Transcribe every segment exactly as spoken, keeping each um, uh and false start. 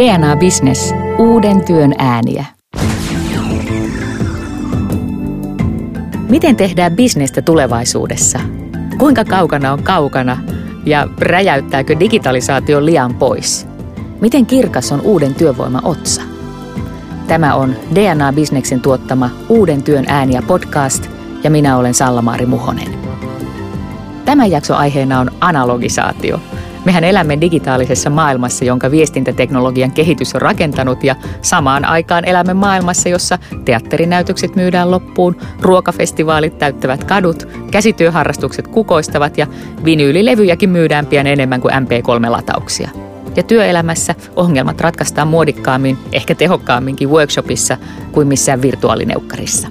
D N A Business. Uuden työn ääniä. Miten tehdään bisnestä tulevaisuudessa? Kuinka kaukana on kaukana ja räjäyttääkö digitalisaatio liian pois? Miten kirkas on uuden työvoiman otsa? Tämä on D N A Businessin tuottama Uuden työn ääniä podcast ja minä olen Sallamaari Muhonen. Tämän jakson aiheena on analogisaatio. Mehän elämme digitaalisessa maailmassa, jonka viestintäteknologian kehitys on rakentanut ja samaan aikaan elämme maailmassa, jossa teatterinäytökset myydään loppuun, ruokafestivaalit täyttävät kadut, käsityöharrastukset kukoistavat ja vinyylilevyjäkin myydään pian enemmän kuin M P kolme -latauksia. Ja työelämässä ongelmat ratkaistaan muodikkaammin, ehkä tehokkaamminkin workshopissa kuin missään virtuaalineukkarissa.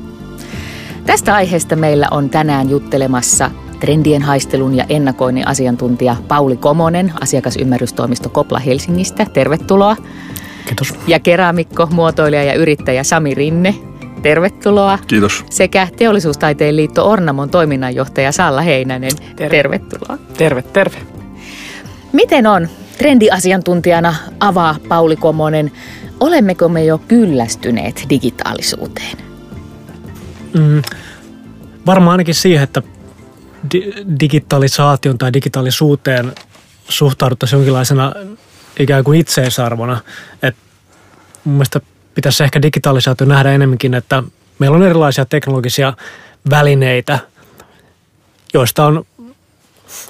Tästä aiheesta meillä on tänään juttelemassa trendien haistelun ja ennakoinnin asiantuntija Pauli Komonen, asiakasymmärrystoimisto Kopla Helsingistä. Tervetuloa. Kiitos. Ja keramikko, muotoilija ja yrittäjä Sami Rinne. Tervetuloa. Kiitos. Sekä Teollisuustaiteen liitto Ornamon toiminnanjohtaja Salla Heinänen. Terve. Tervetuloa. Terve, terve. Miten on trendiasiantuntijana? Avaa Pauli Komonen. Olemmeko me jo kyllästyneet digitaalisuuteen? Mm, varmaan ainakin siihen, että digitalisaation tai digitaalisuuteen suhtauduttaisiin jonkinlaisena ikään kuin itseisarvona. Et mun mielestä pitäisi ehkä digitalisaatio nähdä enemmänkin, että meillä on erilaisia teknologisia välineitä, joista on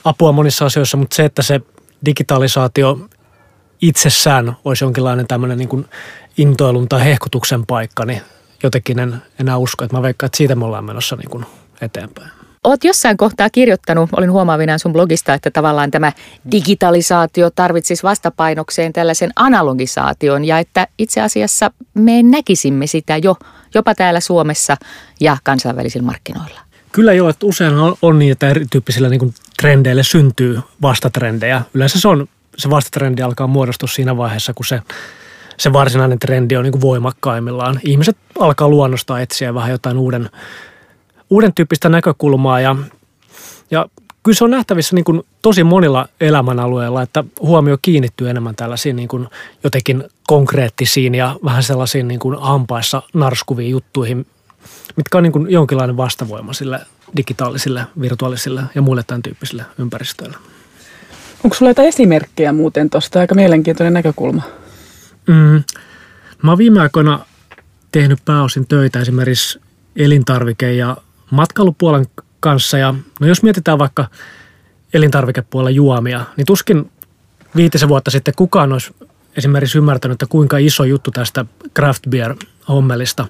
apua monissa asioissa, mutta se, että se digitalisaatio itsessään olisi jonkinlainen tämmöinen niin kuin intoilun tai hehkutuksen paikka, niin jotenkin en enää usko, että mä veikkaan, että siitä me ollaan menossa niin kuin eteenpäin. Olet jossain kohtaa kirjoittanut, olin huomaavinaan sun blogista, että tavallaan tämä digitalisaatio tarvitsisi vastapainokseen tällaisen analogisaation ja että itse asiassa me näkisimme sitä jo, jopa täällä Suomessa ja kansainvälisillä markkinoilla. Kyllä joo, että usein on niin, että erityyppisillä niin kuin trendeillä syntyy vastatrendejä. Yleensä se, on, se vastatrendi alkaa muodostua siinä vaiheessa, kun se, se varsinainen trendi on niin kuin voimakkaimmillaan. Ihmiset alkaa luonnostaan etsiä vähän jotain uuden Uuden tyyppistä näkökulmaa ja, ja kyllä se on nähtävissä niin kuin tosi monilla elämänalueilla, että huomio kiinnittyy enemmän tällaisiin niin kuin jotenkin konkreettisiin ja vähän sellaisiin niin kuin hampaissa narskuviin juttuihin, mitkä on niin kuin jonkinlainen vastavoima sille digitaalisille, virtuaalisille ja muille tämän tyyppisille ympäristöille. Onko sulla jotain esimerkkejä muuten tuosta? Aika mielenkiintoinen näkökulma. Mm, mä oon viime aikoina tehnyt pääosin töitä esimerkiksi elintarvike- ja matkailupuolen kanssa ja no jos mietitään vaikka elintarvikepuolella juomia, niin tuskin viitisen vuotta sitten kukaan olisi esimerkiksi ymmärtänyt, että kuinka iso juttu tästä craft beer-hommelista,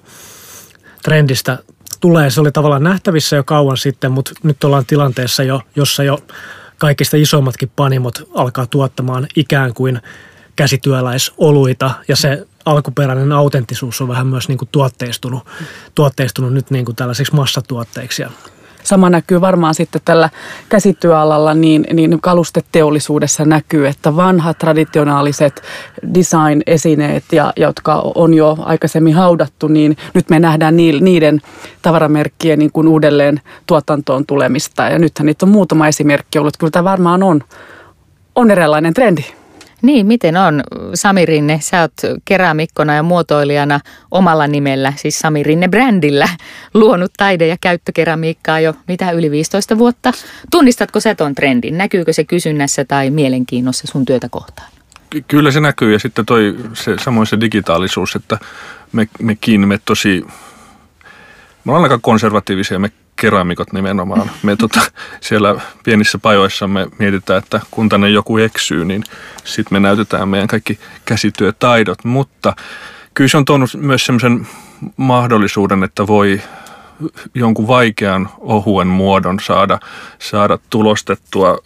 trendistä tulee. Se oli tavallaan nähtävissä jo kauan sitten, mutta nyt ollaan tilanteessa jo, jossa jo kaikista isommatkin panimot alkaa tuottamaan ikään kuin käsityöläisoluita ja se alkuperäinen autenttisuus on vähän myös niin kuin tuotteistunut, tuotteistunut nyt niin kuin tällaiseksi massatuotteiksi. Sama näkyy varmaan sitten tällä käsityöalalla, niin, niin kalusteteollisuudessa näkyy, että vanhat traditionaaliset design-esineet, ja, jotka on jo aikaisemmin haudattu, niin nyt me nähdään niiden tavaramerkkien niin kuin uudelleen tuotantoon tulemista. Ja nythän niitä on muutama esimerkki ollut. Kyllä tämä varmaan on, on erilainen trendi. Niin, miten on? Sami Rinne, sä oot keramikkona ja muotoilijana omalla nimellä, siis Sami Rinne-brändillä, luonut taide- ja käyttökeramiikkaa jo mitä yli viisitoista vuotta. Tunnistatko sä ton trendin? Näkyykö se kysynnässä tai mielenkiinnossa sun työtä kohtaan? Kyllä se näkyy ja sitten toi se, samoin se digitaalisuus, että me, me kiinnimme tosi, me ollaan aika konservatiivisia, me keramikot nimenomaan. Me tota, siellä pienissä pajoissa me mietitään, että kun tänne joku eksyy, niin sitten me näytetään meidän kaikki käsityötaidot. Mutta kyllä se on tuonut myös semmoisen mahdollisuuden, että voi jonkun vaikean ohuen muodon saada, saada tulostettua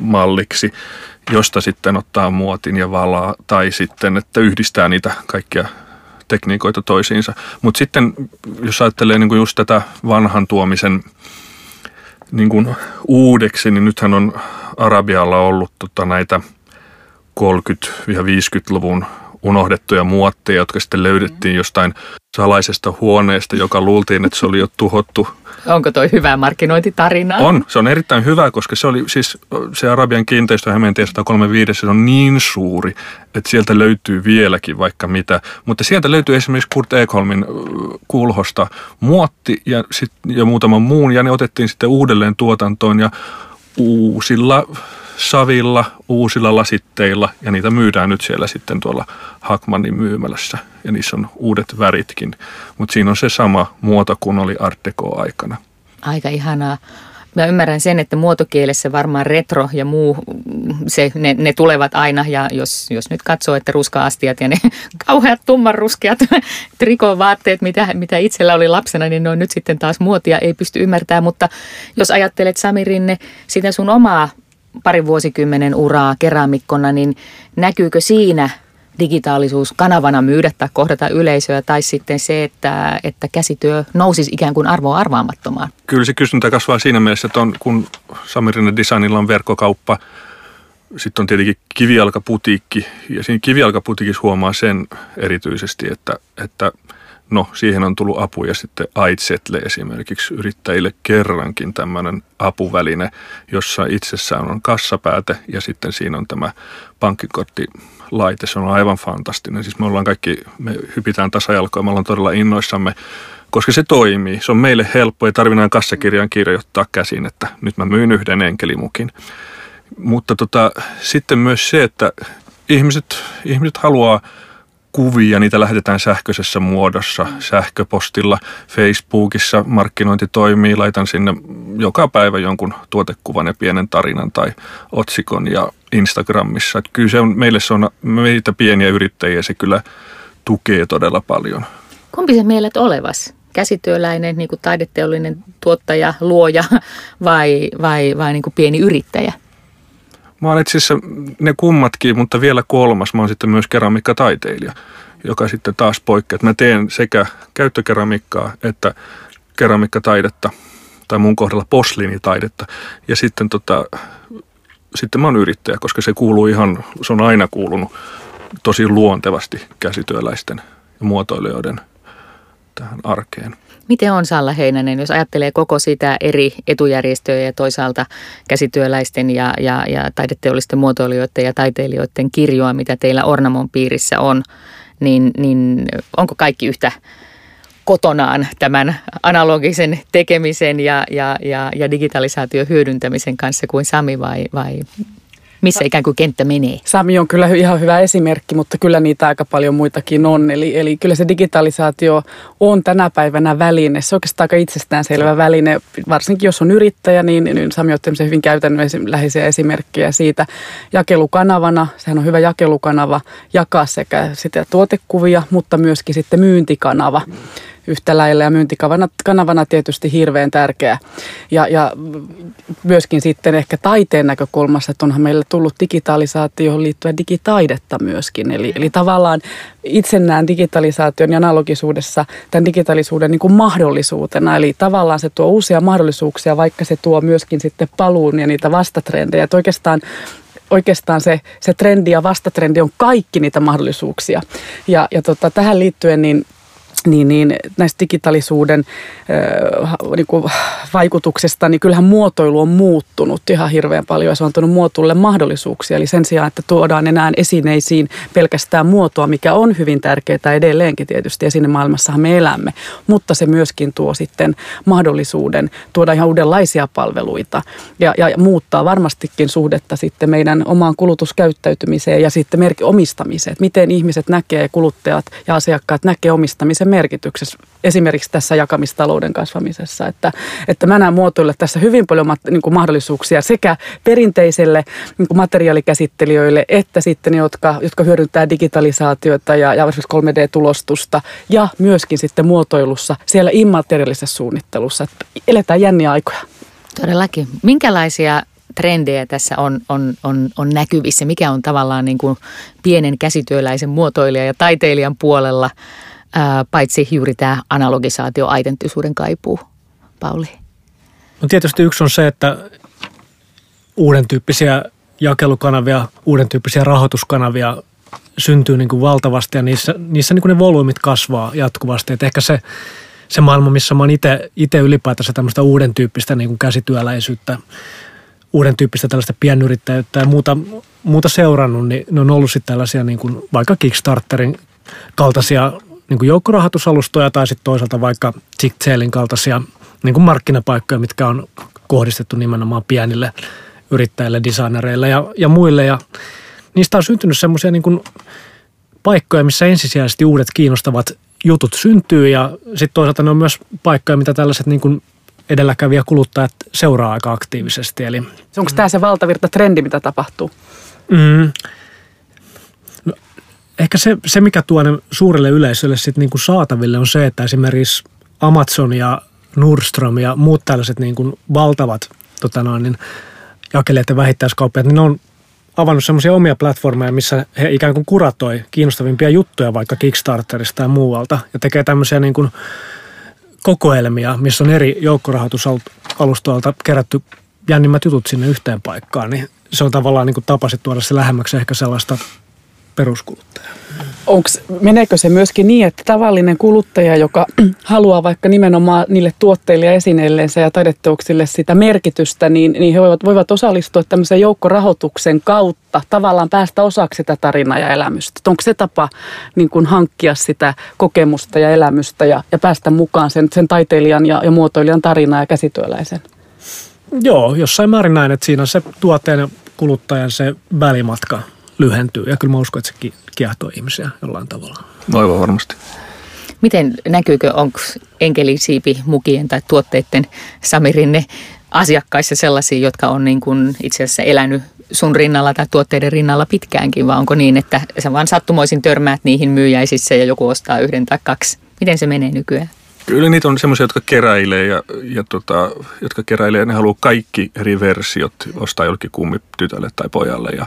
malliksi, josta sitten ottaa muotin ja valaa tai sitten, että yhdistää niitä kaikkia tekniikoita toisiinsa. Mutta sitten, jos ajattelee niinku just tätä vanhan tuomisen niinku uudeksi, niin nythän on Arabialla ollut tota näitä kolmekymmentä-viisikymmentäluvun unohdettuja muotteja, jotka sitten löydettiin jostain salaisesta huoneesta, joka luultiin, että se oli jo tuhottu. Onko toi hyvä markkinointitarina? On, se on erittäin hyvä, koska se oli siis se Arabian kiinteistö Hämeentie sata kolmekymmentäviisi, se on niin suuri, että sieltä löytyy vieläkin vaikka mitä. Mutta sieltä löytyy esimerkiksi Kurt Ekholmin kulhosta muotti ja, sit, ja muutaman muun, ja ne otettiin sitten uudelleen tuotantoon ja uusilla savilla, uusilla lasitteilla, ja niitä myydään nyt siellä sitten tuolla Hackmanin myymälässä, ja niissä on uudet väritkin. Mutta siinä on se sama muoto kuin oli Art Deco-aikana. Aika ihanaa. Mä ymmärrän sen, että muotokielessä varmaan retro ja muu, se, ne, ne tulevat aina, ja jos, jos nyt katsoo, että ruska-astiat ja ne kauheat tummanruskeat trikovaatteet, mitä, mitä itsellä oli lapsena, niin ne on nyt sitten taas muotia, ei pysty ymmärtämään, mutta jos ajattelet, Sami Rinne, sitä sun omaa parin vuosikymmenen uraa keramikkona, niin näkyykö siinä digitaalisuus kanavana myydä tai kohdata yleisöä, tai sitten se, että, että käsityö nousisi ikään kuin arvoa arvaamattomaan? Kyllä se kysyntä kasvaa siinä mielessä, että on, kun Sami Rinne Designilla on verkkokauppa, sitten on tietenkin kivijalkaputiikki, ja siinä kivijalkaputiikissa huomaa sen erityisesti, että, että no, siihen on tullut apu, ja sitten iZettle esimerkiksi yrittäjille kerrankin tämmöinen apuväline, jossa itsessään on kassapääte ja sitten siinä on tämä pankkikorttilaite. Se on aivan fantastinen. Siis me ollaan kaikki, me hypitään tasajalkoja, me ollaan todella innoissamme, koska se toimii. Se on meille helppo, ei tarvitse kassakirjaan kirjoittaa käsin, että nyt mä myyn yhden enkelimukin. Mutta tota, sitten myös se, että ihmiset, ihmiset haluaa kuvia, niitä lähetetään sähköisessä muodossa, sähköpostilla, Facebookissa markkinointi toimii, laitan sinne joka päivä jonkun tuotekuvan ja pienen tarinan tai otsikon ja Instagramissa. Että kyllä se on, meille se on, meitä pieniä yrittäjiä se kyllä tukee todella paljon. Kumpi se mielet olevas? Käsityöläinen, niin kuin taideteollinen tuottaja, luoja vai, vai, vai niin kuin pieni yrittäjä? Mä olen itse asiassa ne kummatkin, mutta vielä kolmas. Mä olen sitten myös keramiikkataiteilija, joka sitten taas poikkeaa. Mä teen sekä käyttökeramiikkaa että keramiikkataidetta, tai mun kohdalla posliinitaidetta. Ja sitten, tota, sitten mä oon yrittäjä, koska se kuuluu ihan, se on aina kuulunut tosi luontevasti käsityöläisten ja muotoilijoiden tähän arkeen. Miten on, Salla Heinänen, jos ajattelee koko sitä eri etujärjestöjä ja toisaalta käsityöläisten ja, ja, ja taideteollisten muotoilijoiden ja taiteilijoiden kirjoa, mitä teillä Ornamon piirissä on, niin, niin onko kaikki yhtä kotonaan tämän analogisen tekemisen ja, ja, ja, ja digitalisaation hyödyntämisen kanssa kuin Sami vai... vai? Missä ikään kuin kenttä menee? Sami on kyllä ihan hyvä esimerkki, mutta kyllä niitä aika paljon muitakin on. Eli, eli kyllä se digitalisaatio on tänä päivänä väline. Se on oikeastaan aika itsestäänselvä väline. Varsinkin jos on yrittäjä, niin, niin Sami on tämmöisiä hyvin käytännönläheisiä esimerkkejä siitä. Jakelukanavana, sehän on hyvä jakelukanava jakaa sekä sitä tuotekuvia, mutta myöskin sitten myyntikanava. Yhtä lailla ja myyntikanavana tietysti hirveän tärkeä. Ja, ja myöskin sitten ehkä taiteen näkökulmassa, että onhan meillä tullut digitalisaatioon liittyvä digitaidetta myöskin. Eli, eli tavallaan itse näen digitalisaation ja analogisuudessa tämän digitaalisuuden niin kuin mahdollisuutena. Eli tavallaan se tuo uusia mahdollisuuksia, vaikka se tuo myöskin sitten paluun ja niitä vastatrendejä. Että oikeastaan Oikeastaan se, se trendi ja vastatrendi on kaikki niitä mahdollisuuksia. Ja, ja tota, tähän liittyen niin... Niin, niin näistä digitaalisuuden äh, niinku, vaikutuksesta, niin kyllähän muotoilu on muuttunut ihan hirveän paljon ja se on antanut muotoilulle mahdollisuuksia. Eli sen sijaan, että tuodaan enää esineisiin pelkästään muotoa, mikä on hyvin tärkeää edelleenkin tietysti esinemaailmassahan me elämme, mutta se myöskin tuo sitten mahdollisuuden tuoda ihan uudenlaisia palveluita ja, ja muuttaa varmastikin suhdetta sitten meidän omaan kulutuskäyttäytymiseen ja sitten merkin omistamiseen. Että miten ihmiset näkee, kuluttajat ja asiakkaat näkee omistamisen merkityksessä esimerkiksi tässä jakamistalouden kasvamisessa, että, että mä näen muotoille tässä hyvin paljon mat, niin kuin mahdollisuuksia sekä perinteiselle niin kuin materiaalikäsittelijöille, että sitten ne, jotka, jotka hyödyntää digitalisaatiota ja, ja esimerkiksi kolme D-tulostusta ja myöskin sitten muotoilussa siellä immateriaalisessa suunnittelussa. Että eletään jänniä aikoja. Todellakin. Minkälaisia trendejä tässä on, on, on, on näkyvissä? Mikä on tavallaan niin kuin pienen käsityöläisen muotoilijan ja taiteilijan puolella paitsi juuri tämä analogisaatio, identtisuuden kaipuu, Pauli? No tietysti yksi on se, että uuden tyyppisiä jakelukanavia, uuden tyyppisiä rahoituskanavia syntyy niin kuin valtavasti ja niissä, niissä niin kuin ne volyymit kasvaa jatkuvasti. Et ehkä se, se maailma, missä mä oon itse ylipäätänsä tämmöistä uuden tyyppistä niin kuin käsityöläisyyttä, uuden tyyppistä tällaista pienyrittäjyyttä ja muuta, muuta seurannut, niin ne on ollut sitten tällaisia niin kuin vaikka Kickstarterin kaltaisia niin kuin joukkorahoitusalustoja tai sitten toisaalta vaikka Chick-Tailin kaltaisia niin kuin markkinapaikkoja, mitkä on kohdistettu nimenomaan pienille yrittäjille, designereille ja, ja muille. Ja niistä on syntynyt semmoisia niin kuin paikkoja, missä ensisijaisesti uudet kiinnostavat jutut syntyy ja sitten toisaalta ne on myös paikkoja, mitä tällaiset niin kuin edelläkävijä kuluttajat seuraa aika aktiivisesti. Eli, onko tämä se valtavirta trendi, mitä tapahtuu? Mm. No, ehkä se, se, mikä tuo ne suurelle yleisölle sit niinku saataville, on se, että esimerkiksi Amazon ja Nordstrom ja muut tällaiset niinku valtavat tota noin, niin jakelijat ja vähittäiskauppiaat, niin ne on avannut semmoisia omia platformeja, missä he ikään kuin kuratoi kiinnostavimpia juttuja vaikka Kickstarterista ja muualta ja tekee tämmöisiä niin kuin kokoelmia, missä on eri joukkorahoitusalustoilta kerätty jännimmät jutut sinne yhteen paikkaan, niin se on tavallaan niin kuin tapa sit tuoda se lähemmäksi ehkä sellaista peruskuluttajaa. Onks, meneekö se myöskin niin, että tavallinen kuluttaja, joka haluaa vaikka nimenomaan niille tuotteille ja esineilleensä ja taideteoksille sitä merkitystä, niin, niin he voivat, voivat osallistua tämmöisen joukkorahoituksen kautta, tavallaan päästä osaksi sitä tarinaa ja elämystä. Onko se tapa niin kun hankkia sitä kokemusta ja elämystä ja, ja päästä mukaan sen, sen taiteilijan ja, ja muotoilijan tarinaa ja käsityöläisen? Joo, jossain määrin näin, että siinä se tuotteen ja kuluttajan se välimatka lyhentyy. Ja kyllä mä uskon, että se kiehtoo ihmisiä jollain tavalla. Aivan varmasti. Miten näkyykö, onko enkelisiipi mukien tai tuotteiden Sami Rinne asiakkaissa sellaisia, jotka on niin kuin itse asiassa elänyt sun rinnalla tai tuotteiden rinnalla pitkäänkin, vai onko niin, että sä vaan sattumoisin törmäät niihin myyjäisissä ja joku ostaa yhden tai kaksi? Miten se menee nykyään? Kyllä niitä on semmoisia, jotka keräilee ja, ja tota, jotka keräilee, ne haluaa kaikki eri versiot ostaa jollekin kummi tytölle tai pojalle ja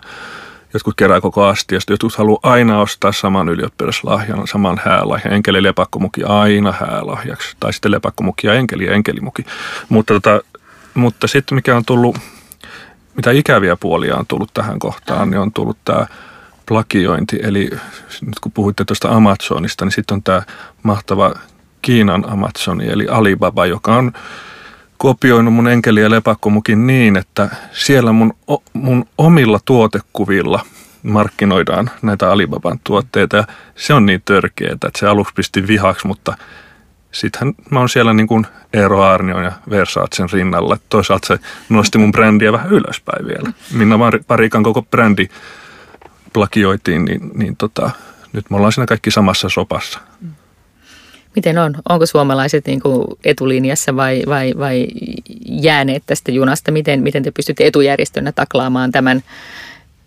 jotkut kerää koko asti ja sitten jotkut haluaa aina ostaa saman ylioppilaslahjan, saman häälahjan. Enkeli lepakkomuki aina häälahjaksi. Tai sitten lepakkomuki ja enkeli ja enkelimuki. Mutta, tota, mutta sitten mikä on tullut, mitä ikäviä puolia on tullut tähän kohtaan, niin on tullut tämä plagiointi. Eli nyt kun puhuitte tuosta Amazonista, niin sitten on tämä mahtava Kiinan Amazoni, eli Alibaba, joka on kopioinut mun enkeli- ja lepakkomukin niin, että siellä mun, o, mun omilla tuotekuvilla markkinoidaan näitä Alibaban tuotteita. Ja se on niin törkeää, että se aluksi pisti vihaksi, mutta sittenhän mä oon siellä niin kuin Eero Aarnion ja Versacen rinnalla. Toisaalta se nosti mun brändiä vähän ylöspäin vielä. Minna Parikan koko brändi plagioitiin, niin, niin tota, nyt me ollaan siinä kaikki samassa sopassa. Miten on? Onko suomalaiset niin kuin etulinjassa vai, vai, vai jääneet tästä junasta? Miten, miten te pystytte etujärjestönä taklaamaan tämän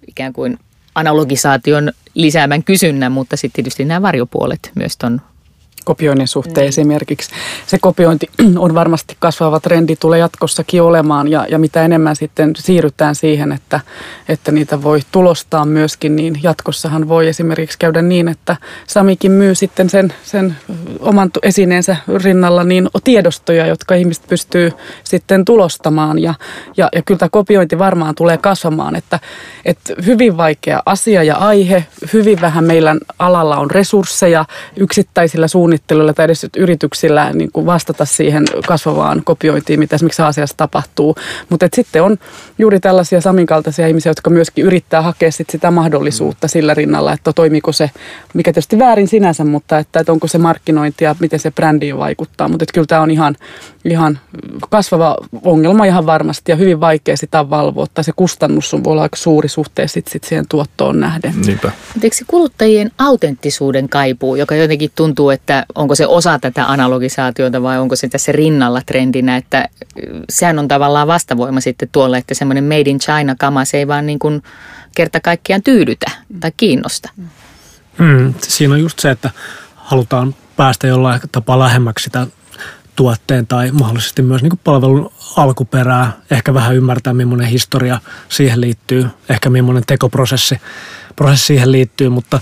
ikään kuin analogisaation lisäämän kysynnän, mutta sitten tietysti nämä varjopuolet myös on kopioinnin suhteen esimerkiksi. Se kopiointi on varmasti kasvava trendi, tulee jatkossakin olemaan ja, ja mitä enemmän sitten siirrytään siihen, että, että niitä voi tulostaa myöskin, niin jatkossahan voi esimerkiksi käydä niin, että Samikin myy sitten sen, sen oman esineensä rinnalla niin tiedostoja, jotka ihmiset pystyy sitten tulostamaan ja, ja, ja kyllä tämä kopiointi varmaan tulee kasvamaan, että, että hyvin vaikea asia ja aihe, hyvin vähän meillä alalla on resursseja yksittäisillä suunnitelmilla tai edes yrityksillä niin kuin vastata siihen kasvavaan kopiointiin, mitä esimerkiksi Aasiassa tapahtuu. Mutta sitten on juuri tällaisia saminkaltaisia ihmisiä, jotka myöskin yrittää hakea sit sitä mahdollisuutta sillä rinnalla, että toimiiko se, mikä tietysti väärin sinänsä, mutta että, että onko se markkinointi ja miten se brändiin vaikuttaa. Mutta kyllä tämä on ihan, ihan kasvava ongelma ihan varmasti ja hyvin vaikea sitä valvoa. Tai se kustannus on voi olla aika suuri suhteessa sit, sit siihen tuottoon nähden. Niinpä. Eikö se kuluttajien autenttisuuden kaipuu, joka jotenkin tuntuu, että onko se osa tätä analogisaatiota vai onko se tässä rinnalla trendinä, että sehän on tavallaan vastavoima sitten tuolle, että semmoinen made in China -kama, se ei vaan niin kuin kerta kaikkiaan tyydytä tai kiinnosta. Mm, siinä on just se, että halutaan päästä jollain tapaa lähemmäksi sitä tuotteen tai mahdollisesti myös niin kuin palvelun alkuperää, ehkä vähän ymmärtää millainen historia siihen liittyy, ehkä millainen tekoprosessi prosessi siihen liittyy, mutta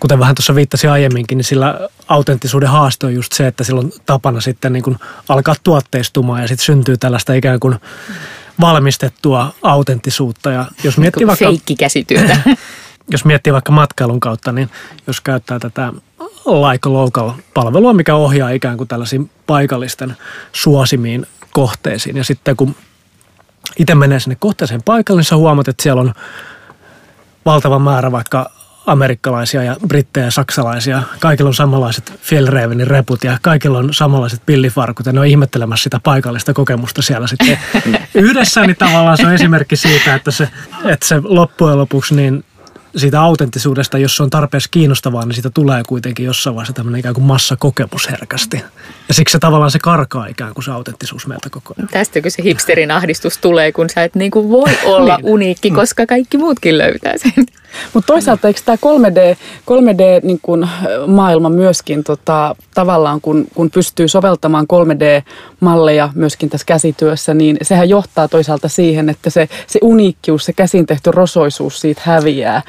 kuten vähän tuossa viittasin aiemminkin, niin sillä autenttisuuden haaste on just se, että silloin tapana sitten niin kuin alkaa tuotteistumaan ja sitten syntyy tällaista ikään kuin valmistettua autenttisuutta. Ja jos miettii niin vaikka feikkikäsityötä. jos miettii vaikka matkailun kautta, niin jos käyttää tätä Like Local-palvelua, mikä ohjaa ikään kuin tällaisiin paikallisten suosimiin kohteisiin. Ja sitten kun itse menee sinne kohteeseen paikalle, niin sä huomaat, että siellä on valtava määrä vaikka amerikkalaisia ja brittejä ja saksalaisia. Kaikilla on samanlaiset Fjällrävenin reput ja kaikilla on samanlaiset pillifarkut ja ne on ihmettelemässä sitä paikallista kokemusta siellä sitten yhdessä. Niin tavallaan se on esimerkki siitä, että se, että se loppujen lopuksi niin siitä autenttisuudesta, jos se on tarpeeksi kiinnostavaa, niin siitä tulee kuitenkin jossain vaiheessa tämmöinen ikään kuin massakokemus herkästi. Ja siksi se tavallaan se karkaa ikään kuin se autenttisuus meiltä koko ajan. Tästäkö se hipsterin ahdistus tulee, kun sä et niin kuin voi olla niin uniikki, koska kaikki muutkin löytää sen. Mutta toisaalta eikö tämä kolme D, kolme D niin kun maailma myöskin tota, tavallaan, kun, kun pystyy soveltamaan kolme D-malleja myöskin tässä käsityössä, niin sehän johtaa toisaalta siihen, että se, se uniikkius, se käsin tehty rosoisuus siitä häviää.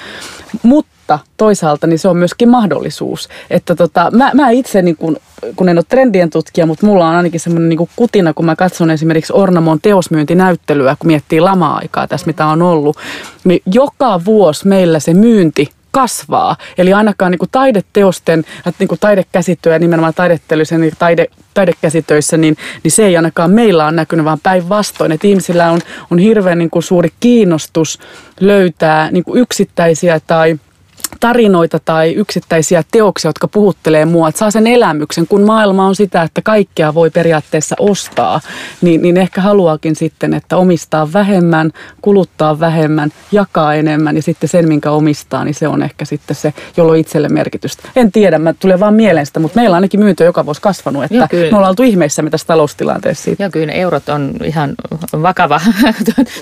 Mutta toisaalta niin se on myöskin mahdollisuus. Että tota, mä, mä itse, niin kun, kun en ole trendien tutkija, mutta mulla on ainakin semmoinen niin kutina, kun mä katson esimerkiksi Ornamon teosmyyntinäyttelyä, kun miettii lama-aikaa tässä, mitä on ollut, niin joka vuosi meillä se myynti kasvaa. Eli ainakaan niin kuin taideteosten, niin kuin taidekäsityö ja nimenomaan taidettelyissä, niin taide, taidekäsitöissä, niin, niin se ei ainakaan meillä on näkynyt, vaan päinvastoin. Että ihmisillä on, on hirveän niin kuin suuri kiinnostus löytää niin kuin yksittäisiä tai tarinoita tai yksittäisiä teoksia, jotka puhuttelee mua, että saa sen elämyksen, kun maailma on sitä, että kaikkea voi periaatteessa ostaa, niin, niin ehkä haluakin sitten, että omistaa vähemmän, kuluttaa vähemmän, jakaa enemmän ja sitten sen, minkä omistaa, niin se on ehkä sitten se, jolla on itselle merkitystä. En tiedä, mä tulee vaan mieleen sitä, mutta meillä on ainakin myynti joka vuosi kasvanut, että me ollaan oltu ihmeissämme tässä taloustilanteessa siitä. Joo, kyllä eurot on ihan vakava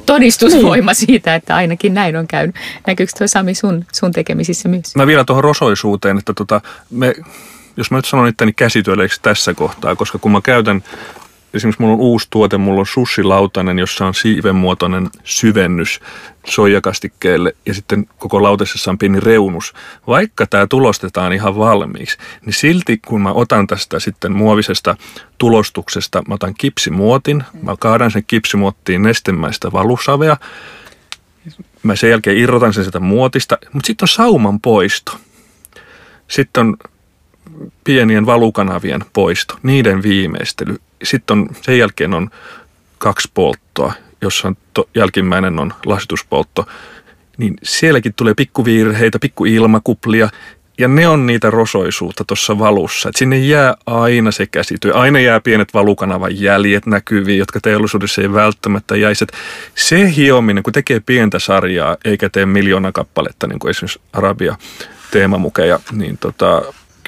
todistusvoima niin siitä, että ainakin näin on käynyt. Näkyykö toi Sami sun, sun tekemisissä? Mä vielä tuohon rosoisuuteen, että tota, me, jos mä nyt sanon itteni käsityöleiksi tässä kohtaa, koska kun mä käytän, esimerkiksi mulla on uusi tuote, mulla on sussilautanen, jossa on siivenmuotoinen syvennys soijakastikkeelle ja sitten koko lautasessa on pieni reunus. Vaikka tämä tulostetaan ihan valmiiksi, niin silti kun mä otan tästä sitten muovisesta tulostuksesta, mä otan kipsimuotin, mä kaadan sen kipsimuottiin nestemäistä valusavea, mä sen jälkeen irrotan sen sitä muotista, mutta sitten on sauman poisto. Sitten on pienien valukanavien poisto, niiden viimeistely. Sitten on, sen jälkeen on kaksi polttoa, jossa on to, jälkimmäinen on lasituspoltto. Niin sielläkin tulee pikkuvirheitä, pikkuilmakuplia, ja ne on niitä rosoisuutta tuossa valussa. Et sinne jää aina se käsityö. Aina jää pienet valukanavan jäljet näkyviin, jotka teollisuudessa ei välttämättä jäisi. Et se hiominen, kun tekee pientä sarjaa, eikä tee miljoona kappaletta, niin kuin esimerkiksi Arabia-teemamukeja, niin tota,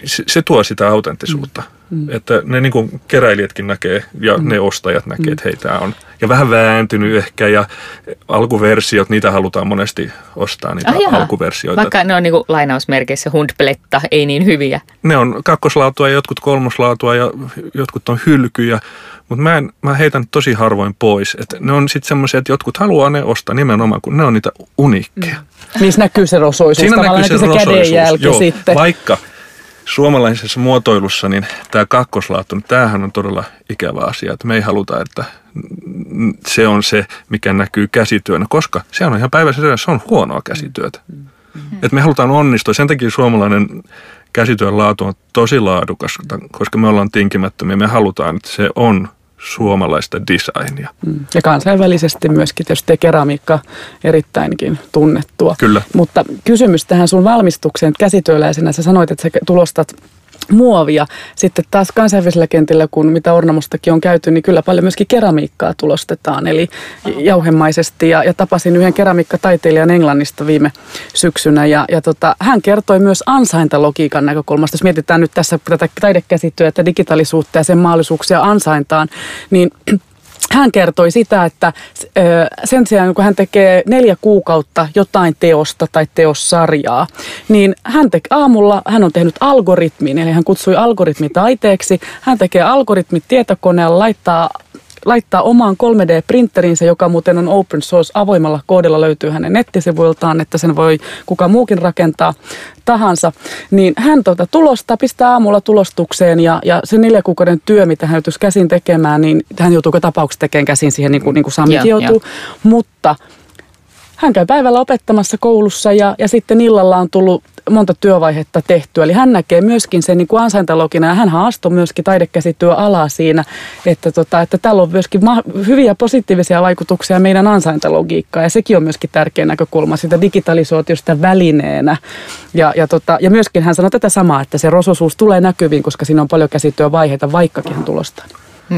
se, se tuo sitä autenttisuutta. Mm. Että ne niin kuin keräilijätkin näkee ja mm. ne ostajat näkee, että hei, tää on. Ja vähän vääntynyt ehkä ja alkuversiot, niitä halutaan monesti ostaa, niitä ah, alkuversioita. Vaikka ne on niin kuin lainausmerkeissä hundpletta, ei niin hyviä. Ne on kakkoslaatua ja jotkut kolmoslaatua ja jotkut on hylkyjä, mutta mä, mä heitän tosi harvoin pois. Että ne on sitten semmoisia, että jotkut haluaa ne ostaa nimenomaan, kun ne on niitä uniikkeja. Mm. Niissä näkyy se rosoisuus, tavallaan näkyy se, se kädenjälki joo, sitten. Vaikka suomalaisessa muotoilussa niin tämä kakkoslaatu, niin tämähän on todella ikävä asia. Että me ei haluta, että se on se, mikä näkyy käsityönä, koska se on ihan päivässä, se on huonoa käsityötä. Että me halutaan onnistua. Sen takia suomalainen käsityön laatu on tosi laadukas, koska me ollaan tinkimättömiä. Me halutaan, että se on suomalaista designia. Ja kansainvälisesti myöskin tietysti keramiikka erittäinkin tunnettua. Kyllä. Mutta kysymys tähän sun valmistukseen. Käsityöläisenä sä sanoit, että sä tulostat muovia. Sitten taas kansainvälisellä kentillä, kun mitä Ornamostakin on käyty, niin kyllä paljon myöskin keramiikkaa tulostetaan, eli jauhemaisesti. Ja, ja tapasin yhden keramiikkataiteilijan Englannista viime syksynä, ja, ja tota, hän kertoi myös ansaintalogiikan näkökulmasta. Jos mietitään nyt tässä tätä taidekäsityötä, digitaalisuutta ja sen mahdollisuuksia ansaintaan, niin hän kertoi sitä, että sen sijaan kun hän tekee neljä kuukautta jotain teosta tai teossarjaa, niin hän te- aamulla hän on tehnyt algoritmin, eli hän kutsui algoritmitaiteeksi. Hän tekee algoritmit tietokoneella, laittaa laittaa omaan kolme D-printerinsä, joka muuten on open source, avoimella koodilla löytyy hänen nettisivuiltaan, että sen voi kuka muukin rakentaa tahansa, niin hän tuota tulostaa, pistää aamulla tulostukseen ja, ja se neljä kuukauden työ, mitä hän joutuisi käsin tekemään, niin hän joutuuko tapauksessa tekemään käsin siihen, niin kuin, niin kuin Sami joutuu, mutta hän käy päivällä opettamassa koulussa ja, ja sitten illalla on tullut monta työvaihetta tehtyä. Eli hän näkee myöskin sen niin kuin ansaintalogina ja hän haastoi myöskin taidekäsityöalaa siinä, että, tota, että tällä on myöskin ma- hyviä positiivisia vaikutuksia meidän ansaintalogiikkaan ja sekin on myöskin tärkeä näkökulma sitä digitalisoitiosta välineenä. Ja, ja, tota, ja myöskin hän sanoi tätä samaa, että se rososuus tulee näkyviin, koska siinä on paljon käsityövaiheita vaikkakin hän tulostaa.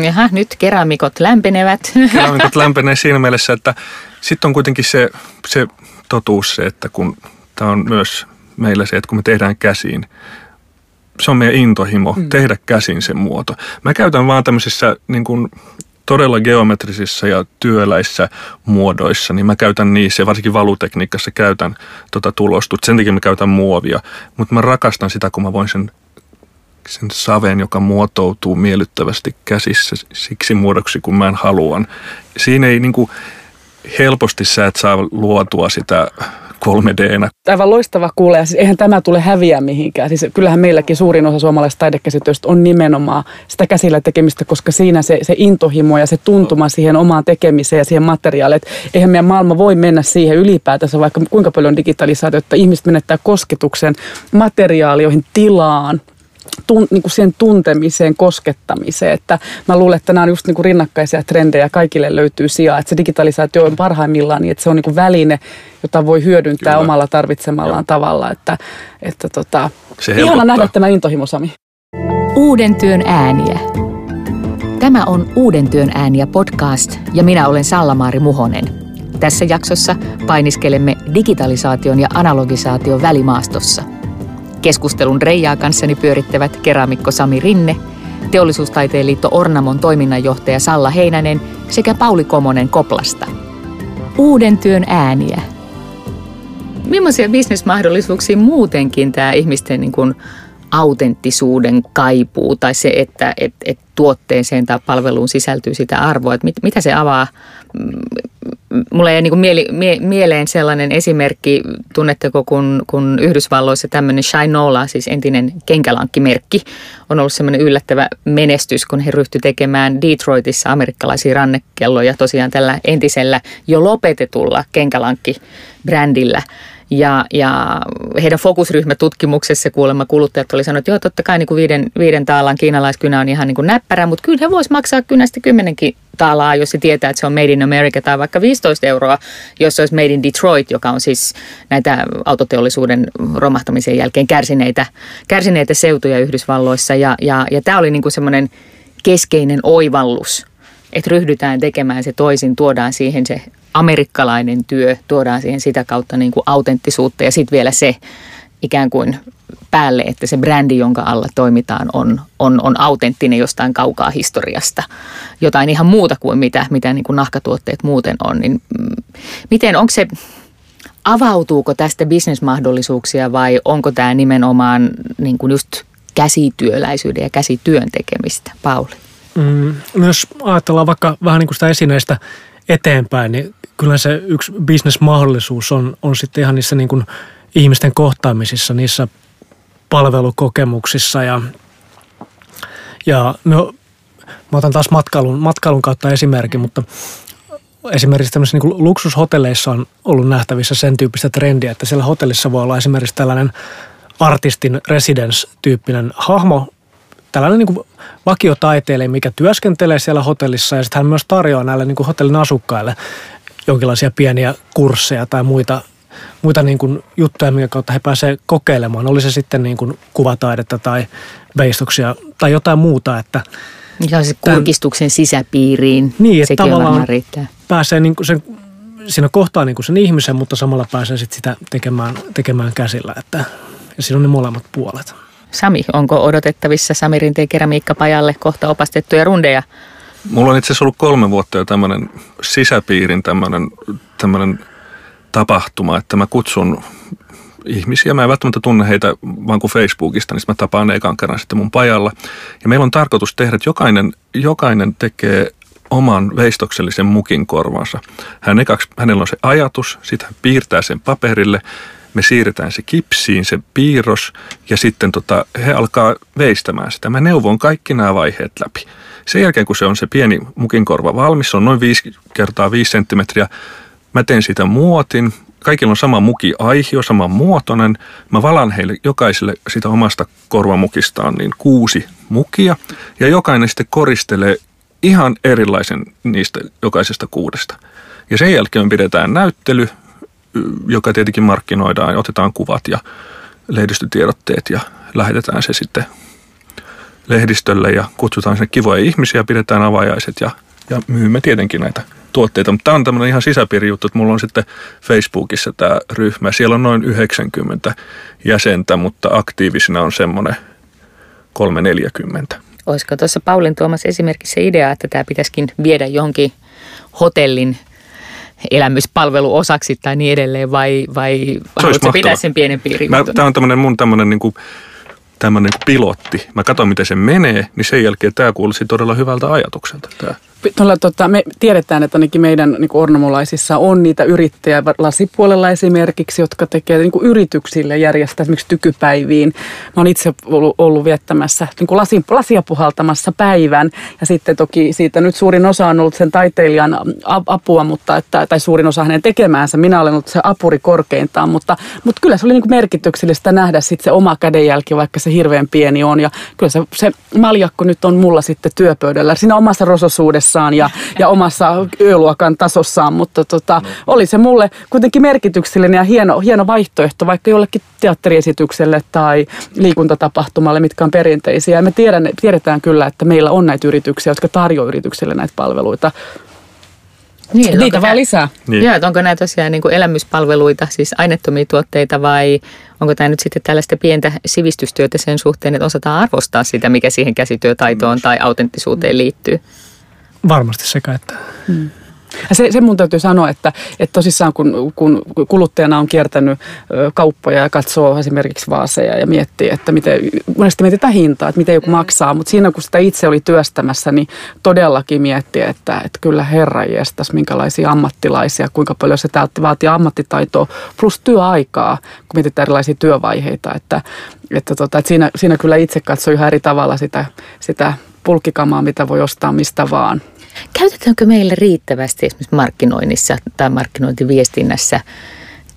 Jaha, nyt keramikot lämpenevät. Keramikot lämpenee siinä mielessä, että sitten on kuitenkin se, se totuus se, että kun tämä on myös meillä se, että kun me tehdään käsiin, se on meidän intohimo mm. tehdä käsin se muoto. Mä käytän vaan tämmöisissä niin kuin todella geometrisissa ja työläissä muodoissa, niin mä käytän niissä ja varsinkin valutekniikassa käytän tota tulostusta. Sen takia mä käytän muovia, mutta mä rakastan sitä, kun mä voin sen sen saven, joka muotoutuu miellyttävästi käsissä siksi muodoksi, kun mä en haluan. Siinä ei niin kuin helposti sä et saa luotua sitä kolme D-nä. Aivan loistava kuulee, ja siis eihän tämä tule häviä mihinkään. Siis kyllähän meilläkin suurin osa suomalaisista taidekäsityöstä on nimenomaan sitä käsillä tekemistä, koska siinä se, se intohimo ja se tuntuma siihen omaan tekemiseen ja siihen materiaaliin. Eihän meidän maailma voi mennä siihen ylipäätänsä, vaikka kuinka paljon digitalisaatio, että ihmiset menettää kosketuksen materiaalioihin, tilaan, Tun, niin kuin siihen tuntemiseen, koskettamiseen. Että mä luulen, että nämä on just niin kuin rinnakkaisia trendejä, kaikille löytyy sijaa. Että se digitalisaatio on parhaimmillaan niin, että se on niin kuin väline, jota voi hyödyntää Kyllä. omalla tarvitsemallaan Joo. tavalla. Että, että tota, ihana nähdä tämä intohimo, Sami. Uuden työn ääniä. Tämä on Uuden työn ääniä podcast ja minä olen Sallamaari Muhonen. Tässä jaksossa painiskelemme digitalisaation ja analogisaation välimaastossa. Keskustelun reijaa kanssani pyörittävät keramikko Sami Rinne, Teollisuustaiteen liitto Ornamon toiminnanjohtaja Salla Heinänen sekä Pauli Komonen Koplasta. Uuden työn ääniä. Millaisia bisnesmahdollisuuksia muutenkin tämä ihmisten niin kuin autenttisuuden kaipuu tai se, että et, et tuotteeseen tai palveluun sisältyy sitä arvoa, että mit, mitä se avaa? Mulla jäi niin kuin mieli, mie, mieleen sellainen esimerkki, tunnetteko kun, kun Yhdysvalloissa tämmöinen Shinola, siis entinen kenkälankkimerkki, on ollut semmoinen yllättävä menestys, kun he ryhtyi tekemään Detroitissa amerikkalaisia rannekelloja tosiaan tällä entisellä jo lopetetulla kenkälankkibrändillä. Ja, ja heidän fokusryhmätutkimuksessa kuulemma kuluttajat oli sanonut, että joo, totta kai niin kuin viiden, viiden taalan kiinalaiskynä on ihan niin kuin näppärä, mutta kyllä he voisivat maksaa kynästä kymmenenkin taalaa, jos se tietää, että se on Made in America, tai vaikka viisitoista euroa, jos se olisi Made in Detroit, joka on siis näitä autoteollisuuden romahtamisen jälkeen kärsineitä, kärsineitä seutuja Yhdysvalloissa. Ja, ja, ja tämä oli niin kuin semmoinen keskeinen oivallus, että ryhdytään tekemään se toisin, tuodaan siihen se amerikkalainen työ, tuodaan siihen sitä kautta niin kuin autenttisuutta ja sitten vielä se ikään kuin päälle, että se brändi, jonka alla toimitaan, on, on, on autenttinen jostain kaukaa historiasta. Jotain ihan muuta kuin mitä, mitä niin kuin nahkatuotteet muuten on. Niin, miten, onko se, avautuuko tästä bisnesmahdollisuuksia vai onko tämä nimenomaan niin kuin just käsityöläisyyden ja käsityön tekemistä, Pauli? Mm, no jos ajatellaan vaikka vähän niin kuin sitä esineistä eteenpäin, niin kyllä se yksi bisnesmahdollisuus on, on sitten ihan niissä niin kuin ihmisten kohtaamisissa, niissä palvelukokemuksissa. Ja, ja no, mä otan taas matkailun, matkailun kautta esimerkin, mutta esimerkiksi tämmöisissä niin kuin luksushotelleissa on ollut nähtävissä sen tyyppistä trendiä, että siellä hotellissa voi olla esimerkiksi tällainen artistin residence-tyyppinen hahmo, tällainen niin kuin vakiotaiteilija, mikä työskentelee siellä hotellissa ja sitten hän myös tarjoaa näille niin kuin hotellin asukkaille jonkinlaisia pieniä kursseja tai muita, muita niin kuin juttuja, minkä kautta he pääsevät kokeilemaan. Oli se sitten niin kuin kuvataidetta tai veistoksia tai jotain muuta. Että ja se kurkistuksen sisäpiiriin, niin, sekin tavallaan riittää. Pääsee niin kuin sen, siinä kohtaa niin kuin sen ihmisen, mutta samalla pääsee sitten sitä tekemään, tekemään käsillä. Että, ja siinä on ne molemmat puolet. Sami, onko odotettavissa Sami Rinteen keramiikkapajalle kohta opastettuja rundeja? Mulla on itse asiassa ollut kolme vuotta jo tämmöinen sisäpiirin tämmöinen, tämmöinen tapahtuma, että mä kutsun ihmisiä. Mä en välttämättä tunne heitä vaan kuin Facebookista, niin mä tapaan ne ekan kerran sitten mun pajalla. Ja meillä on tarkoitus tehdä, että jokainen, jokainen tekee oman veistoksellisen mukin korvansa. Hän ekaksi, hänellä on se ajatus, sitten hän piirtää sen paperille. Me siirretään se kipsiin, se piirros, ja sitten tota, he alkaa veistämään sitä. Mä neuvon kaikki nämä vaiheet läpi. Sen jälkeen, kun se on se pieni mukinkorva valmis, se on noin viisi kertaa viisi senttimetriä, Mä teen siitä muotin. Kaikilla on sama mukiaihio, sama muotoinen. Mä valan heille jokaiselle sitä omasta korvamukistaan niin kuusi mukia. Ja jokainen sitten koristelee ihan erilaisen niistä jokaisesta kuudesta. Ja sen jälkeen pidetään näyttely, joka tietenkin markkinoidaan, otetaan kuvat ja lehdistötiedotteet ja lähetetään se sitten lehdistölle ja kutsutaan sinne kivoja ihmisiä, pidetään avajaiset ja, ja myymme tietenkin näitä tuotteita. Mutta tämä on tämmöinen ihan sisäpiirijuttu, että mulla on sitten Facebookissa tämä ryhmä. Siellä on noin yhdeksänkymmentä jäsentä, mutta aktiivisena on semmoinen kolme neljäkymmentä. Olisiko tuossa Paulin tuomassa esimerkiksi se idea, että tämä pitäisikin viedä johonkin hotellin elämyspalvelu osaksi tai niin edelleen, vai, vai haluatko pitää sen pienen piirin? Tämä on tämmöinen mun tämmöinen niinku, tämmöinen pilotti. Mä katson, miten se menee, niin sen jälkeen tämä kuulosti todella hyvältä ajatukselta. Tää. Tuolla, tota, me tiedetään, että ainakin meidän niin kuin ornamolaisissa on niitä yrittäjiä lasipuolella esimerkiksi, jotka tekee niin kuin yrityksille järjestää esimerkiksi tykypäiviin. Mä oon itse ollut, ollut viettämässä niin kuin lasin, lasia puhaltamassa päivän ja sitten toki siitä nyt suurin osa on ollut sen taiteilijan apua, mutta, että, tai suurin osa hänen tekemäänsä. Minä olen ollut se apuri korkeintaan, mutta, mutta kyllä se oli niin kuin merkityksellistä nähdä sitten se oma kädenjälki, vaikka se hirveän pieni on. Ja kyllä se, se maljakko nyt on mulla sitten työpöydällä siinä omassa rososuudessa. Ja, ja omassa yöluokan tasossaan, mutta tota, oli se mulle kuitenkin merkityksellinen ja hieno, hieno vaihtoehto vaikka jollekin teatteriesitykselle tai liikuntatapahtumalle, mitkä on perinteisiä. Ja me tiedän, tiedetään kyllä, että meillä on näitä yrityksiä, jotka tarjoaa yrityksille näitä palveluita. Niin, niitä vaan lisää. Niin. Joo, onko nämä tosiaan niin kuin elämyspalveluita, siis aineettomia tuotteita vai onko tämä nyt sitten tällaista pientä sivistystyötä sen suhteen, että osataan arvostaa sitä, mikä siihen käsityötaitoon tai autenttisuuteen liittyy? Varmasti sekä että. Mm. Ja se, se mun täytyy sanoa, että, että tosissaan kun, kun kuluttajana on kiertänyt kauppoja ja katsoo esimerkiksi vaaseja ja miettii, että miten, monesti mietitään hintaa, että miten joku maksaa, mutta siinä kun sitä itse oli työstämässä, niin todellakin miettii, että, että kyllä herranjestas, minkälaisia ammattilaisia, kuinka paljon se vaatii ammattitaitoa plus työaikaa, kun mietitään erilaisia työvaiheita, että, että, tota, että siinä, siinä kyllä itse katsoo ihan eri tavalla sitä, sitä pulkkikamaa, mitä voi ostaa mistä vaan. Käytetäänkö meillä riittävästi esimerkiksi markkinoinnissa tai markkinointiviestinnässä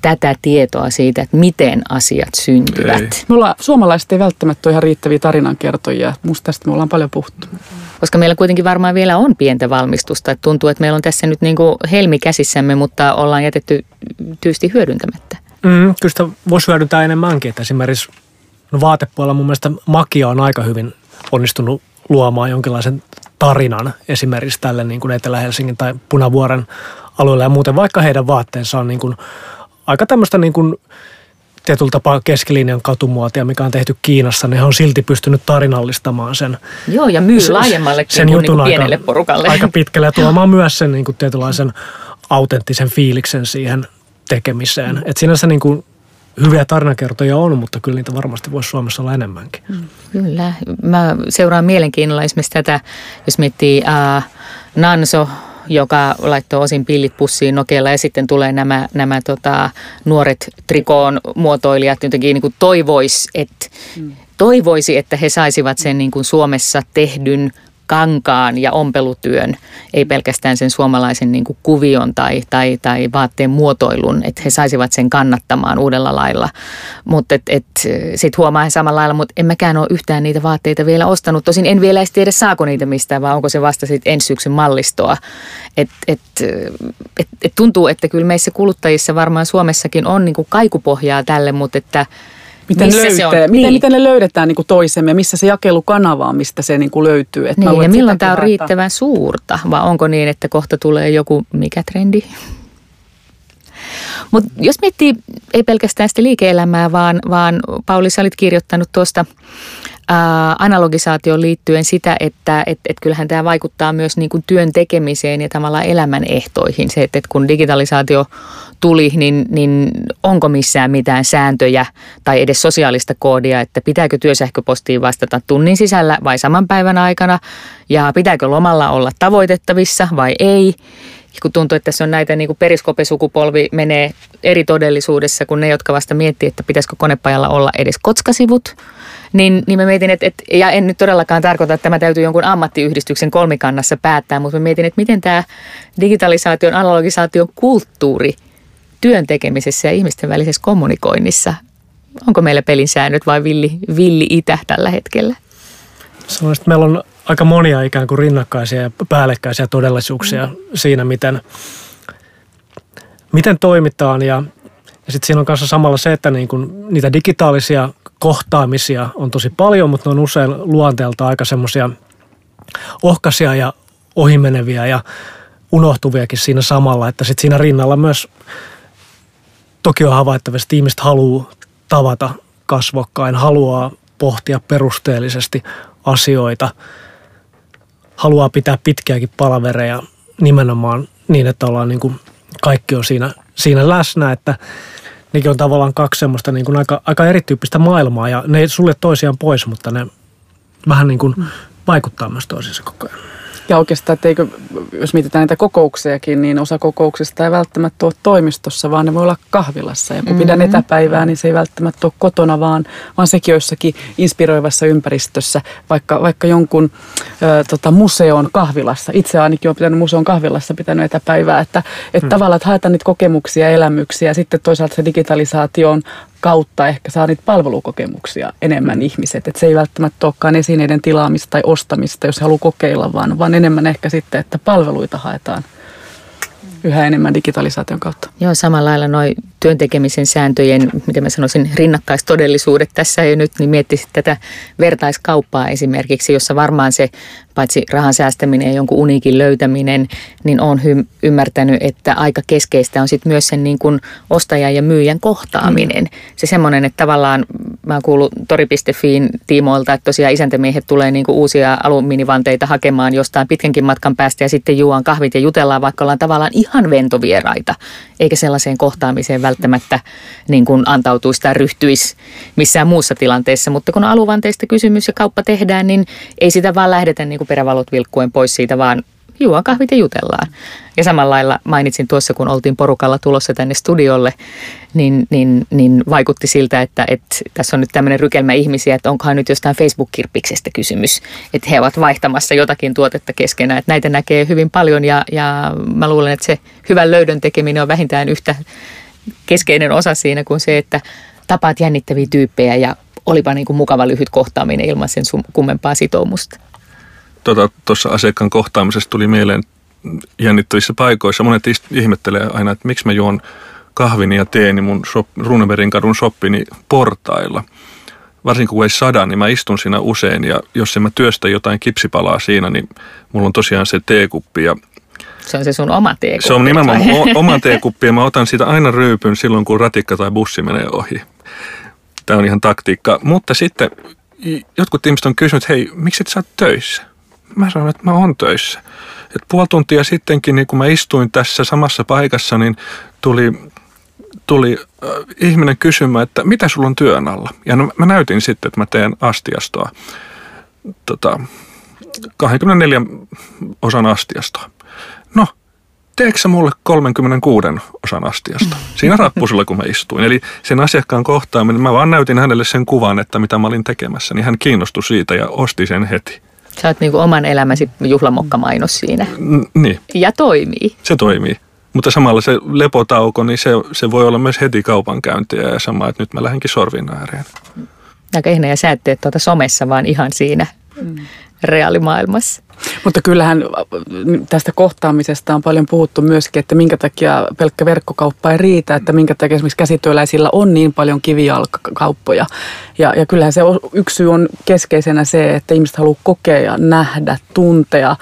tätä tietoa siitä, että miten asiat syntyvät? Ei. Me ollaan, suomalaiset ei välttämättä ole ihan riittäviä tarinankertojia. Musta tästä me ollaan paljon puhuttu. Koska meillä kuitenkin varmaan vielä on pientä valmistusta. Että tuntuu, että meillä on tässä nyt niin kuin helmi käsissämme, mutta ollaan jätetty tyysti hyödyntämättä. Mm, kyllä sitä voisi hyödyntää enemmänkin. Että esimerkiksi no vaatepuolella mun mielestä Makia on aika hyvin onnistunut luomaan jonkinlaisen tarinan esimerkiksi tälle niin kuin Etelä-Helsingin tai Punavuoren alueelle ja muuten vaikka heidän vaatteensa on niin kuin aika tämmöistä niin kuin tietyllä tapaa keskilinjan katumuotia, mikä on tehty Kiinassa, niin he on silti pystynyt tarinallistamaan sen. Joo, ja myy laajemmallekin sen niin jutun niin pienelle aika, porukalle. Aika pitkälle ja tuomaan myös sen niin kuin tietynlaisen autenttisen fiiliksen siihen tekemiseen. Mm. Että sinänsä niin kuin hyviä tarinakertoja on, mutta kyllä niitä varmasti voisi Suomessa olla enemmänkin. Kyllä. Mä seuraan mielenkiinnolla esimerkiksi tätä, jos miettii äh, Nanso, joka laittoi osin pillit pussiin Nokialla ja sitten tulee nämä, nämä tota, nuoret trikoon muotoilijat jotenkin niin toivois, että, mm. toivoisi, että he saisivat sen niin kuin Suomessa tehdyn kankaan ja ompelutyön, ei pelkästään sen suomalaisen niin kuin kuvion tai, tai, tai vaatteen muotoilun, että he saisivat sen kannattamaan uudella lailla. Mutta sitten huomaa he samalla lailla, mutta en mäkään ole yhtään niitä vaatteita vielä ostanut. Tosin en vielä edes tiedä, saako niitä mistään, vaan onko se vasta sitten ensi syksyn mallistoa. Et, et, et, et tuntuu, että kyllä meissä kuluttajissa varmaan Suomessakin on niin kuin kaikupohjaa tälle, mutta että Miten, miten, niin. miten ne löydetään niin kuin toisemme ja missä se jakelukanava on, mistä se niin kuin löytyy. Että niin, ja milloin tämä on riittävän suurta, vai onko niin, että kohta tulee joku mikä trendi? Mutta jos miettii, ei pelkästään sitä liike-elämää, vaan, vaan Pauli, sä olit kirjoittanut tuosta ää, analogisaatioon liittyen sitä, että et, et kyllähän tämä vaikuttaa myös niin kuin työn tekemiseen ja tavallaan elämän ehtoihin. Se, että et kun digitalisaatio tuli, niin, niin onko missään mitään sääntöjä tai edes sosiaalista koodia, että pitääkö työsähköpostiin vastata tunnin sisällä vai saman päivän aikana ja pitääkö lomalla olla tavoitettavissa vai ei. kun tuntuu, että tässä on näitä niin kuin periskopesukupolvi menee eri todellisuudessa kuin ne, jotka vasta miettii, että pitäisikö konepajalla olla edes kotskasivut. Niin, niin mä mietin, että, että, ja en nyt todellakaan tarkoita, että tämä täytyy jonkun ammattiyhdistyksen kolmikannassa päättää, mutta mä mietin, että miten tämä digitalisaation, analogisaation kulttuuri työn tekemisessä ja ihmisten välisessä kommunikoinnissa, onko meillä pelin säännöt vai villi, villi itä tällä hetkellä? Sanoisin, että meillä on aika monia ikään kuin rinnakkaisia ja päällekkäisiä todellisuuksia mm. siinä, miten, miten toimitaan ja, ja sitten siinä on kanssa samalla se, että niin kun niitä digitaalisia kohtaamisia on tosi paljon, mutta ne on usein luonteelta aika semmoisia ohkaisia ja ohimeneviä ja unohtuviakin siinä samalla, että sitten siinä rinnalla myös toki on havaittavasti, että ihmiset haluaa tavata kasvokkain, haluaa pohtia perusteellisesti asioita, haluaa pitää pitkiäkin palavereja nimenomaan niin, että ollaan niin kuin kaikki on siinä, siinä läsnä, että nekin on tavallaan kaksi semmoista niin kuin aika, aika erityyppistä maailmaa ja ne ei sulje toisiaan pois, mutta ne vähän niin kuin vaikuttaa myös toisiinsa koko ajan. Ja oikeastaan, että eikö, jos mietitään niitä kokouksiakin, niin osa kokouksista ei välttämättä ole toimistossa, vaan ne voi olla kahvilassa. Ja kun mm-hmm. pidän etäpäivää, niin se ei välttämättä ole kotona, vaan, vaan sekin jossakin inspiroivassa ympäristössä, vaikka, vaikka jonkun ö, tota, museon kahvilassa. Itse ainakin olen pitänyt museon kahvilassa pitänyt etäpäivää, että et mm. tavallaan että haetaan niitä kokemuksia ja elämyksiä, ja sitten toisaalta se digitalisaation kautta ehkä saa niitä palvelukokemuksia enemmän ihmiset. Että se ei välttämättä olekaan esineiden tilaamista tai ostamista, jos haluaa kokeilla, vaan, vaan enemmän ehkä sitten, että palveluita haetaan yhä enemmän digitalisaation kautta. Joo, samalla lailla noi työntekemisen sääntöjen, mitä mä sanoisin, rinnakkaistodellisuudet tässä jo nyt, niin miettisit tätä vertaiskauppaa esimerkiksi, jossa varmaan se paitsi rahan säästäminen ja jonkun uniikin löytäminen, niin olen hy- ymmärtänyt, että aika keskeistä on sit myös sen niin kun ostajan ja myyjän kohtaaminen. Mm. Se semmoinen, että tavallaan, mä oon kuullut tori piste fiin tiimoilta, että tosiaan isäntämiehet tulee niin kun uusia aluminivanteita hakemaan jostain pitkänkin matkan päästä ja sitten juodaan kahvit ja jutellaan, vaikka ollaan tavallaan ihan ventovieraita, eikä sellaiseen kohtaamiseen välttämättä niin kun antautuisi tai ryhtyisi missään muussa tilanteessa. Mutta kun on aluvanteista kysymys ja kauppa tehdään, niin ei sitä vaan lähdetä niin kun perävalot vilkkuen pois siitä, vaan juodaan kahvit ja jutellaan. Ja samalla lailla mainitsin tuossa, kun oltiin porukalla tulossa tänne studiolle, niin, niin, niin vaikutti siltä, että, että tässä on nyt tämmöinen rykelmä ihmisiä, että onkohan nyt jostain Facebook-kirppiksestä kysymys, että he ovat vaihtamassa jotakin tuotetta keskenään. Että näitä näkee hyvin paljon ja, ja mä luulen, että se hyvän löydön tekeminen on vähintään yhtä keskeinen osa siinä kuin se, että tapaat jännittäviä tyyppejä ja olipa niin kuin mukava lyhyt kohtaaminen ilman sen kummempaa sitoumusta. Tuossa tota, asiakkaan kohtaamisessa tuli mieleen jännittävissä paikoissa. Monet ihmettelee aina, että miksi mä juon kahvin ja teeni mun shop, Runebergin kadun shoppini portailla. Varsinkin kun ei sada, niin mä istun siinä usein ja jos en mä työstä jotain kipsipalaa siinä, niin mulla on tosiaan se teekuppi. Ja se on se sun oma teekuppi. Se on nimenomaan o- oma teekuppi ja mä otan siitä aina ryypyn silloin, kun ratikka tai bussi menee ohi. Tämä on ihan taktiikka. Mutta sitten jotkut ihmiset on kysynyt, hei, miksi et sä oot töissä? Mä sanon, että mä oon töissä. Et puoli tuntia sittenkin, niin kun mä istuin tässä samassa paikassa, niin tuli, tuli äh, ihminen kysymään, että mitä sulla on työn alla? Ja no, mä näytin sitten, että mä teen astiastoa, tota, kaksikymmentäneljä osan astiastoa. No, teekö sä mulle kolmekymmentäkuusi osan astiasta? Siinä rappusilla, kun mä istuin. Eli sen asiakkaan kohtaaminen, mä vaan näytin hänelle sen kuvan, että mitä mä olin tekemässä, niin hän kiinnostui siitä ja osti sen heti. Sä oot niinku oman elämäsi juhlamokkamainos siinä. N- niin. Ja toimii. Se toimii. Mutta samalla se lepotauko, niin se, se voi olla myös heti kaupankäyntiä ja sama, että nyt mä lähdenkin sorvin ääreen. Aika ihne, ja sä et tee tuota somessa, vaan ihan siinä mm. reaalimaailmassa. Mutta kyllähän tästä kohtaamisesta on paljon puhuttu myöskin, että minkä takia pelkkä verkkokauppa ei riitä, että minkä takia esimerkiksi käsityöläisillä on niin paljon kivijalkakauppoja. Ja, ja kyllähän se yksi syy on keskeisenä se, että ihmiset haluaa kokea, nähdä, tuntea,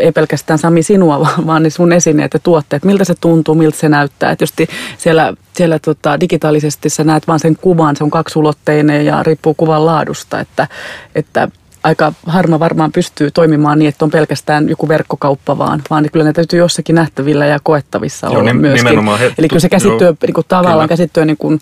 ei pelkästään Sami sinua, vaan ne sun esineet ja tuotteet, miltä se tuntuu, miltä se näyttää. Että just siellä, siellä tota, digitaalisesti sä näet vaan sen kuvan, se on kaksulotteinen ja riippuu kuvan laadusta, että, että aika harma varmaan pystyy toimimaan niin, että on pelkästään joku verkkokauppa vaan, vaan kyllä ne täytyy jossakin nähtävillä ja koettavissa joo, olla myöskin. Eli kyllä se käsityö joo, niin kuin tavallaan käsityö, niin kuin,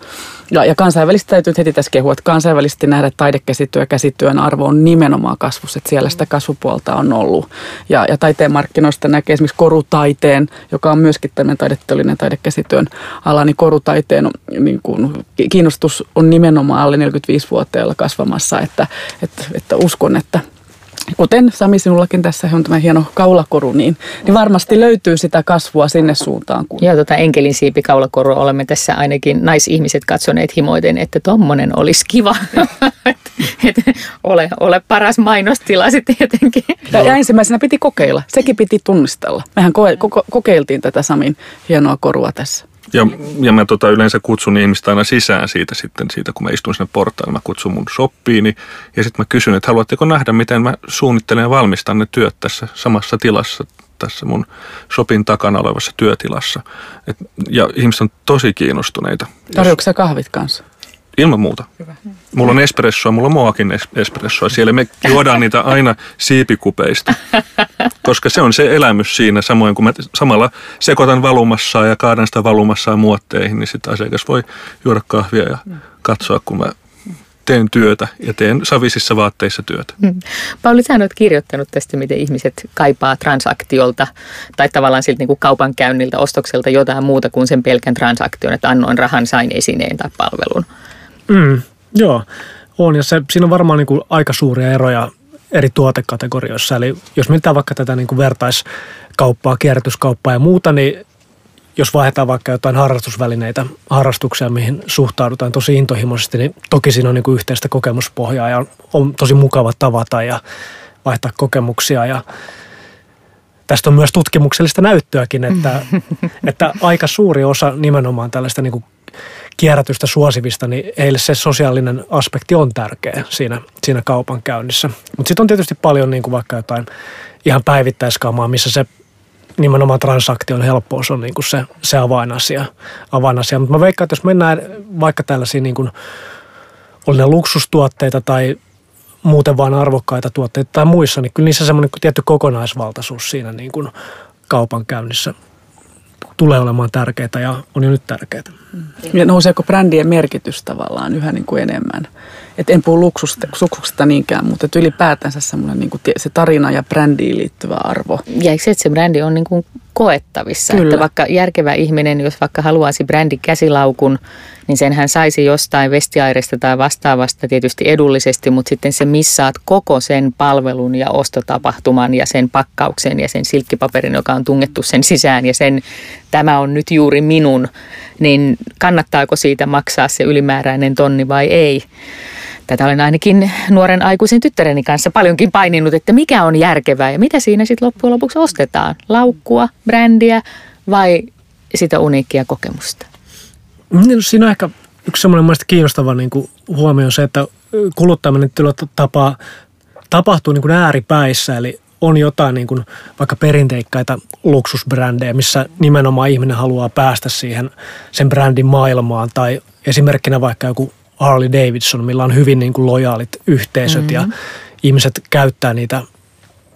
ja, ja kansainvälisesti täytyy heti tässä kehua, että kansainvälisesti nähdä taidekäsityö ja käsityön arvo on nimenomaan kasvussa, että siellä sitä kasvupuolta on ollut. Ja, ja taiteen markkinoista näkee esimerkiksi korutaiteen, joka on myöskin tämmöinen taideteollinen taidekäsityön ala, niin korutaiteen niin kuin, kiinnostus on nimenomaan alle neljäkymmentäviisivuotiailla kasvamassa, että, että, että uskon, että kuten Sami sinullakin tässä on tämä hieno kaulakoru, niin, niin varmasti löytyy sitä kasvua sinne suuntaan. Kun... Joo, tota enkelin siipi kaulakorua olemme tässä ainakin naisihmiset katsoneet himoiten, että tommonen olisi kiva. et, et, ole, ole paras mainostila sitten jotenkin. Ja, ja ensimmäisenä piti kokeilla, sekin piti tunnistella. Mehän koe, ko, kokeiltiin tätä Samin hienoa korua tässä. Ja, ja mä tota yleensä kutsun ihmistä aina sisään siitä, sitten, siitä kun mä istun sinne portailla, mä kutsun mun shoppiini ja sitten mä kysyn, että haluatteko nähdä, miten mä suunnittelen ja valmistan ne työt tässä samassa tilassa, tässä mun shopin takana olevassa työtilassa. Et, ja ihmiset on tosi kiinnostuneita. Tarjoatko sä kahvit kanssa? Ilman muuta. Hyvä. Mulla on espressoa, mulla on muakin espressoa. Siellä me juodaan niitä aina siipikupeista, koska se on se elämys siinä. Samoin kun mä samalla sekoitan valumassaan ja kaadan sitä valumassaan muotteihin, niin sitten asiakas voi juoda kahvia ja katsoa, kun mä teen työtä ja teen savisissa vaatteissa työtä. Hmm. Pauli, sä olet kirjoittanut tästä, miten ihmiset kaipaa transaktiolta tai tavallaan siltä niin kuin kaupankäynniltä, ostokselta jotain muuta kuin sen pelkän transaktion, että annoin rahan, sain esineen tai palvelun. Mm, joo, on. Ja se, siinä on varmaan niin kuin aika suuria eroja eri tuotekategorioissa. Eli jos mietitään vaikka tätä niin kuin vertaiskauppaa, kierrätyskauppaa ja muuta, niin jos vaihdetaan vaikka jotain harrastusvälineitä, harrastuksia, mihin suhtaudutaan tosi intohimoisesti, niin toki siinä on niin kuin yhteistä kokemuspohjaa ja on, on tosi mukava tavata ja vaihtaa kokemuksia. Ja tästä on myös tutkimuksellista näyttöäkin, että, että aika suuri osa nimenomaan tällaista niin kuin kierrätystä suosivista, niin heille se sosiaalinen aspekti on tärkeä siinä, siinä kaupankäynnissä. Mutta sitten on tietysti paljon niin kuin vaikka jotain ihan päivittäiskaumaa, missä se nimenomaan transaktion helppous on niin kuin se, se avainasia. avainasia. Mutta mä veikkaan, että jos mennään vaikka tällaisia niin kuin, oli ne luksustuotteita tai muuten vaan arvokkaita tuotteita tai muissa, niin kyllä niissä semmoinen tietty kokonaisvaltaisuus siinä niin kuin kaupankäynnissä tulee olemaan tärkeää ja on jo nyt tärkeää. Ja nouseeko brändien merkitys tavallaan yhä niin kuin enemmän? Et en puhu luksusta, luksuksesta niinkään, mutta ylipäätänsä semmoinen niin kuin se tarina ja brändiin liittyvä arvo. Ja eikö se, että se brändi on niin kuin koettavissa? Kyllä. Että vaikka järkevä ihminen, jos vaikka haluaisi brändin käsilaukun, niin sen hän saisi jostain Vestiairesta tai vastaavasta tietysti edullisesti, mutta sitten se missaat koko sen palvelun ja ostotapahtuman ja sen pakkauksen ja sen silkkipaperin, joka on tungettu sen sisään ja sen tämä on nyt juuri minun, niin kannattaako siitä maksaa se ylimääräinen tonni vai ei? Tätä olen ainakin nuoren aikuisen tyttäreni kanssa paljonkin paininut, että mikä on järkevää ja mitä siinä sitten loppujen lopuksi ostetaan? Laukkua, brändiä vai sitä uniikkia kokemusta? Siinä on ehkä yksi semmoinen mielestäni kiinnostava niin kuin huomio on se, että kuluttaminen tapaa, tapahtuu niin kuin ääripäissä, eli on jotain niin kuin vaikka perinteikkäitä luksusbrändejä, missä nimenomaan ihminen haluaa päästä siihen sen brändin maailmaan. Tai esimerkkinä vaikka joku Harley Davidson, millä on hyvin niin kuin lojaalit yhteisöt mm-hmm. ja ihmiset käyttää niitä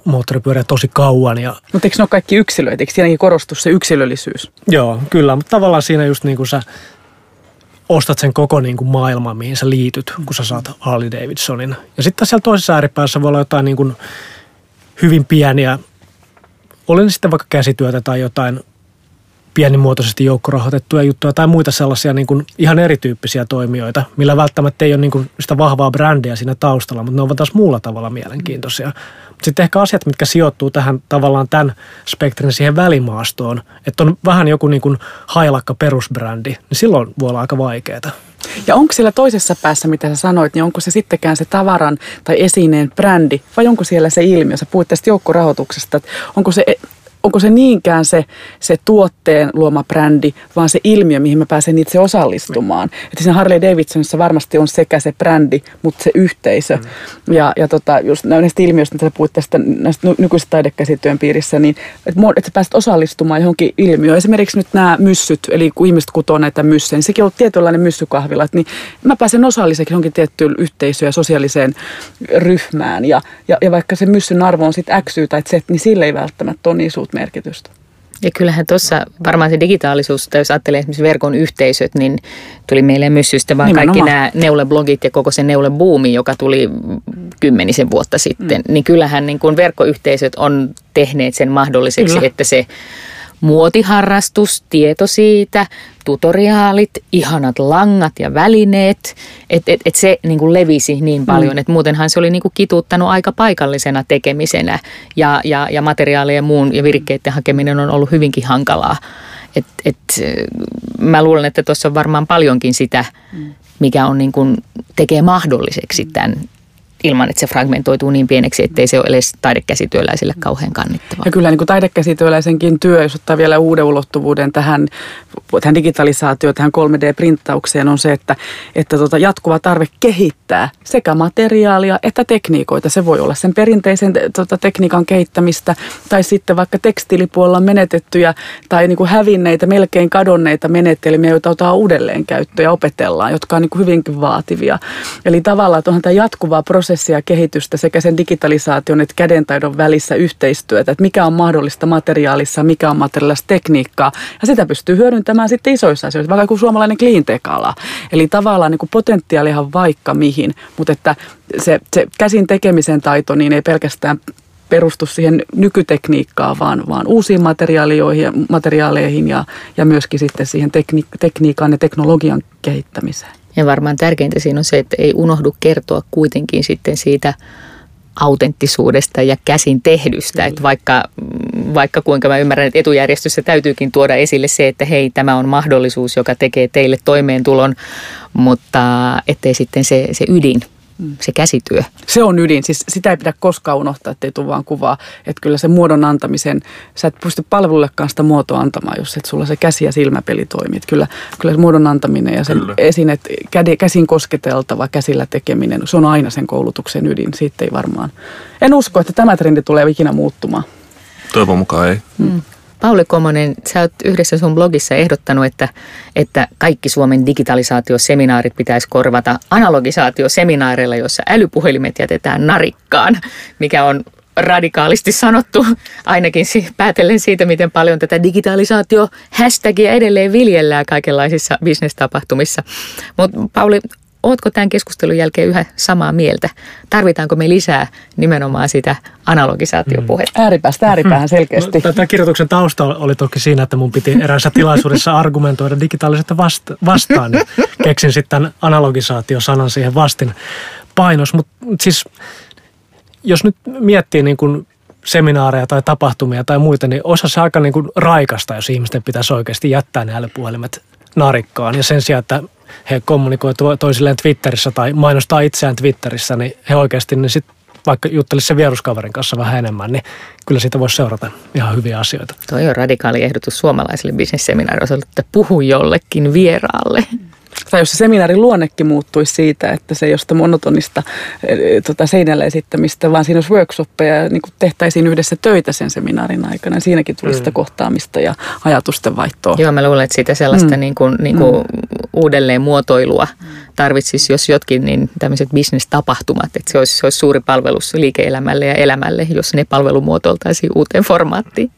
moottoripyöriä tosi kauan. Ja... Mutta eikö ne ole kaikki yksilöitä? Eikö siinäkin korostu se yksilöllisyys? Joo, kyllä. Mutta tavallaan siinä just niin kuin sä ostat sen koko niin kuin maailman, mihin sä liityt, kun sä saat Harley Davidsonin. Ja sitten siellä toisessa ääripäässä voi olla jotain niin kuin hyvin pieniä, oli ne sitten vaikka käsityötä tai jotain pienimuotoisesti joukkorahoitettuja juttuja tai muita sellaisia niin kuin ihan erityyppisiä toimijoita, millä välttämättä ei ole niin kuin sitä vahvaa brändiä siinä taustalla, mutta ne ovat taas muulla tavalla mielenkiintoisia. Sitten ehkä asiat, mitkä sijoittuu tähän tavallaan tämän spektrin siihen välimaastoon, että on vähän joku niin kuin hailakka perusbrändi, niin silloin voi olla aika vaikeaa. Ja onko siellä toisessa päässä, mitä sä sanoit, niin onko se sittenkään se tavaran tai esineen brändi vai onko siellä se ilmiö? Sä puhuit tästä joukkorahoituksesta, että onko se onko se niinkään se, se tuotteen luoma brändi, vaan se ilmiö, mihin mä pääsen itse osallistumaan. Mm. Että siinä Harley Davidsonissa varmasti on sekä se brändi, mutta se yhteisö. Mm. Ja, ja tota, just näistä ilmiöistä, mitä sä puhuit tästä näistä nykyisistä taidekäsityön piirissä, niin että et sä pääset osallistumaan johonkin ilmiöön. Esimerkiksi nyt nämä myssyt, eli kun ihmiset kutoo näitä myssejä, niin sekin on ollut tietynlainen myssykahvila. Että niin mä pääsen osalliseksi johonkin tiettyyn yhteisöön ja sosiaaliseen ryhmään. Ja, ja, ja vaikka se myssyn arvo on sitten X tai Z, niin sille ei välttämättä ole niin suut merkitystä. Ja kyllähän tuossa varmaan se digitaalisuus, tai jos ajattelee esimerkiksi verkon yhteisöt, niin tuli meille myssystä vaan nimenomaan kaikki nämä neuleblogit ja koko se neulebuumi, joka tuli kymmenisen vuotta sitten. Mm. Niin kyllähän niin kun verkkoyhteisöt on tehneet sen mahdolliseksi, kyllä, että se muotiharrastus, tieto siitä, tutoriaalit, ihanat langat ja välineet, että et, et se niin kuin levisi niin paljon, mm. että muutenhan se oli niin kuin kituuttanut aika paikallisena tekemisenä ja, ja, ja materiaalien ja muun ja virikkeiden hakeminen on ollut hyvinkin hankalaa. Et, et, mä luulen, että tuossa on varmaan paljonkin sitä, mikä on niin kuin, tekee mahdolliseksi tämän ilman, että se fragmentoituu niin pieneksi, ettei se ole edes taidekäsityöläisille kauhean kannattavaa. Ja kyllä niin kuin taidekäsityöläisenkin työ, jos ottaa vielä uuden ulottuvuuden tähän, tähän digitalisaatioon, tähän kolme D-printtaukseen, on se, että, että tota jatkuva tarve kehittää sekä materiaalia että tekniikoita. Se voi olla sen perinteisen tota, tekniikan kehittämistä tai sitten vaikka tekstiilipuolella menetettyjä tai niin kuin hävinneitä, melkein kadonneita menetelmiä, joita otetaan uudelleen käyttöön ja opetellaan, jotka on niin kuin hyvinkin vaativia. Eli tavallaan onhan tämä jatkuvaa prosessia ja kehitystä sekä sen digitalisaation että kädentaidon välissä yhteistyötä, että mikä on mahdollista materiaalissa, mikä on materiaalista tekniikkaa, ja sitä pystyy hyödyntämään sitten isoissa asioissa, vaikka kuin suomalainen cleantech-ala. Eli tavallaan niin kuin potentiaalihan vaikka mihin, mutta että se, se käsin tekemisen taito niin ei pelkästään perustu siihen nykytekniikkaan, vaan, vaan uusiin materiaaleihin ja, ja myöskin sitten siihen tekni, tekniikan ja teknologian kehittämiseen. Ja varmaan tärkeintä siinä on se, että ei unohdu kertoa kuitenkin sitten siitä autenttisuudesta ja käsin tehdystä. Mm. Että vaikka, vaikka kuinka mä ymmärrän, että etujärjestössä täytyykin tuoda esille se, että hei, tämä on mahdollisuus, joka tekee teille toimeentulon, mutta ettei sitten se, se ydin, mm. se käsityö. Se on ydin, siis sitä ei pidä koskaan unohtaa, ettei tule vaan kuvaa. Että kyllä se muodon antamisen, sä et pysty palvelullekaan sitä muotoa antamaan, jos et sulla se käsi- ja silmäpeli toimii. Kyllä, kyllä se muodon antaminen ja sen esineet, käsin kosketeltava, käsillä tekeminen, se on aina sen koulutuksen ydin. Siitä ei varmaan, en usko, että tämä trendi tulee ikinä muuttumaan. Toivon mukaan ei. Mm. Pauli Komonen, sä oot yhdessä sun blogissa ehdottanut, että, että kaikki Suomen digitalisaatioseminaarit pitäisi korvata analogisaatioseminaareilla, jossa älypuhelimet jätetään narikkaan, mikä on radikaalisti sanottu, ainakin päätellen siitä, miten paljon tätä digitalisaatio-hashtagia edelleen viljellään kaikenlaisissa bisnestapahtumissa. Mutta Pauli, ootko tämän keskustelun jälkeen yhä samaa mieltä? Tarvitaanko me lisää nimenomaan sitä analogisaatiopuhetta? Mm. Ääripäästä ääripäähän selkeästi. No, tämän kirjoituksen tausta oli toki siinä, että mun piti eräässä tilaisuudessa argumentoida digitaalisuutta vasta- vastaan. Niin keksin sitten analogisaatiosanan siihen vastin painos. Mutta siis, jos nyt miettii niin kuin seminaareja tai tapahtumia tai muita, niin osa se aika niin kuin raikasta, jos ihmisten pitäisi oikeasti jättää ne älypuhelimet narikkaan. Ja sen sijaan, että he kommunikoivat toisilleen Twitterissä tai mainostaa itseään Twitterissä, niin he oikeasti, niin sit, vaikka juttelisivat sen vieruskaverin kanssa vähän enemmän, niin kyllä siitä voisi seurata ihan hyviä asioita. Tuo on radikaali ehdotus suomalaiselle bisnesseminaariosalle, että puhu jollekin vieraalle. Tai jos se seminaarin luonnekin muuttuisi siitä, että se ei ole sitä monotonista tota seinällä esittämistä, vaan siinä olisi workshoppeja ja niin tehtäisiin yhdessä töitä sen seminaarin aikana. Siinäkin tulisi mm. sitä kohtaamista ja ajatusten vaihtoa. Joo, mä luulen, että siitä sellaista mm. niin kuin, niin kuin mm. uudelleen muotoilua tarvitsisi, jos jotkin, niin tämmöiset bisnestapahtumat. Että se olisi, se olisi suuri palvelus liike-elämälle ja elämälle, jos ne palvelumuotoiltaisiin uuteen formaattiin.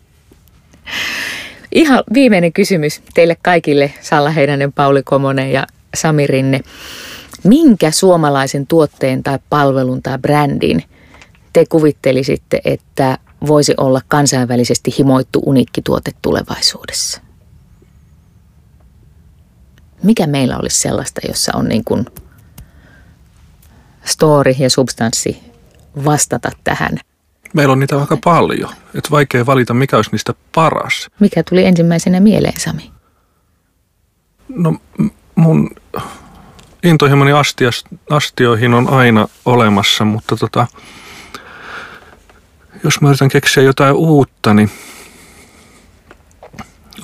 Ihan viimeinen kysymys teille kaikille, Salla Heinänen, Pauli Komonen ja Sami Rinne. Minkä suomalaisen tuotteen tai palvelun tai brändin te kuvittelisitte, että voisi olla kansainvälisesti himoittu uniikkituote tulevaisuudessa? Mikä meillä olisi sellaista, jossa on niin kuin story ja substanssi vastata tähän? Meillä on niitä aika paljon, että vaikea valita, mikä olisi niistä paras. Mikä tuli ensimmäisenä mieleen, Sami? No mun intohimoni astias, astioihin on aina olemassa, mutta tota, jos mä yritän keksiä jotain uutta, niin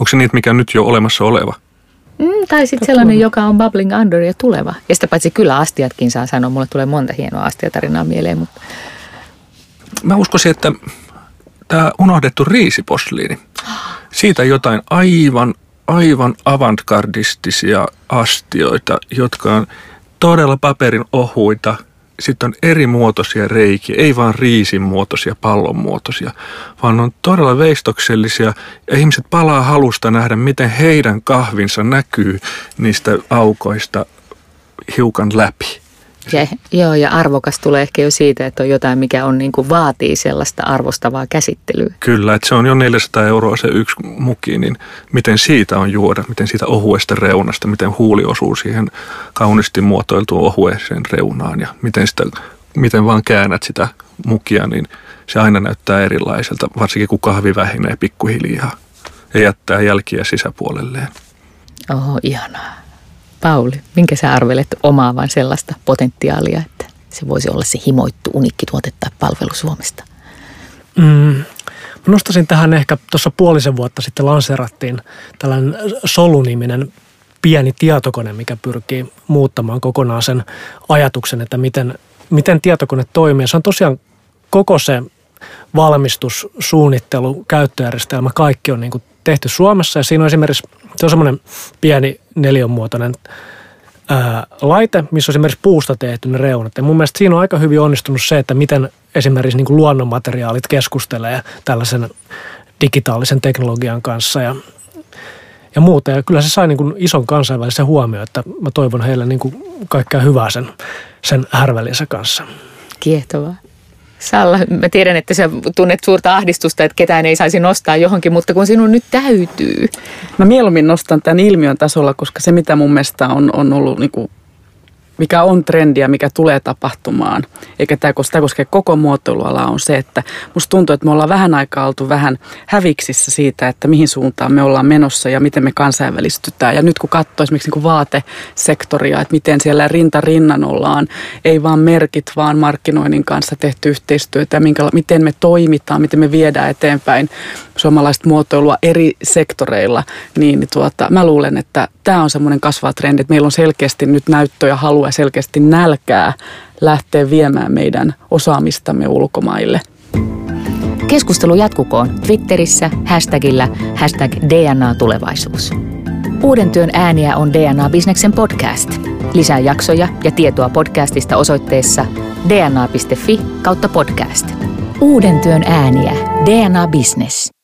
Onko se niitä, mikä on nyt jo olemassa oleva? Mm, tai sitten sellainen, joka on bubbling under ja tuleva. Ja sitä paitsi kyllä astiatkin saa sanoa. Mulle tulee monta hienoa astiatarinaa mieleen. Mutta... Mä uskoisin, että tämä unohdettu riisiposliini. Siitä jotain aivan, aivan avantgardistisia astioita, jotka on todella paperin ohuita. Sitten on eri muotoisia reikiä, ei vaan riisin muotoisia, pallon muotoisia, vaan on todella veistoksellisia ja ihmiset palaa halusta nähdä, miten heidän kahvinsa näkyy niistä aukoista hiukan läpi. Ja, joo, ja arvokas tulee ehkä jo siitä, että on jotain, mikä on, niin kuin vaatii sellaista arvostavaa käsittelyä. Kyllä, että se on jo neljäsataa euroa se yksi muki, niin miten siitä on juoda, miten siitä ohuesta reunasta, miten huuli osuu siihen kauniisti muotoiltuun ohueseen reunaan ja miten, sitä, miten vaan käännät sitä mukia, niin se aina näyttää erilaiselta, varsinkin kun kahvi vähenee pikkuhiljaa ja jättää jälkiä sisäpuolelleen. Oho, ihanaa. Pauli, minkä sä arvelet omaavan sellaista potentiaalia, että se voisi olla se himoittu uniikki tuote tai palvelu Suomesta? Mm, nostaisin tähän ehkä, tuossa puolisen vuotta sitten lanseerattiin tällainen Solu-niminen pieni tietokone, mikä pyrkii muuttamaan kokonaan sen ajatuksen, että miten, miten tietokone toimii. Se on tosiaan koko se valmistus, suunnittelu, käyttöjärjestelmä, kaikki on niin kuin tehty Suomessa ja siinä on esimerkiksi, se on semmoinen pieni neliönmuotoinen ää, laite, missä on esimerkiksi puusta tehty ne reunat. Ja mun mielestä siinä on aika hyvin onnistunut se, että miten esimerkiksi niin kuin luonnonmateriaalit keskustelee tällaisen digitaalisen teknologian kanssa ja, ja muuta. Ja kyllä se sai niin kuin ison kansainvälisen huomioon, että mä toivon heille niin kuin kaikkea hyvää sen, sen härvelinsä kanssa. Kiehtovaa. Salla, mä tiedän, että sä tunnet suurta ahdistusta, että ketään ei saisi nostaa johonkin, mutta kun sinun nyt täytyy. Mä mieluummin nostan tämän ilmiön tasolla, koska se mitä mun mielestä on, on ollut, niin kuin, mikä on trendiä, mikä tulee tapahtumaan, eikä tämä koske koko muotoilualaa, on se, että musta tuntuu, että me ollaan vähän aikaa oltu vähän häviksissä siitä, että mihin suuntaan me ollaan menossa ja miten me kansainvälistytään. Ja nyt kun katsoo esimerkiksi niin kuin vaatesektoria, että miten siellä rinta rinnan ollaan, ei vaan merkit, vaan markkinoinnin kanssa tehty yhteistyötä ja minkä, miten me toimitaan, miten me viedään eteenpäin suomalaista muotoilua eri sektoreilla, niin tuota, mä luulen, että tämä on semmoinen kasvava trendi, että meillä on selkeästi nyt näyttö ja halu ja selkeästi nälkää lähteä viemään meidän osaamistamme ulkomaille. Keskustelu jatkukoon Twitterissä hashtagillä hashtag D N A-tulevaisuus. Uuden työn ääniä on D N A Businessen podcast. Lisää jaksoja ja tietoa podcastista osoitteessa dna piste fi kautta podcast. Uuden työn ääniä, D N A Business.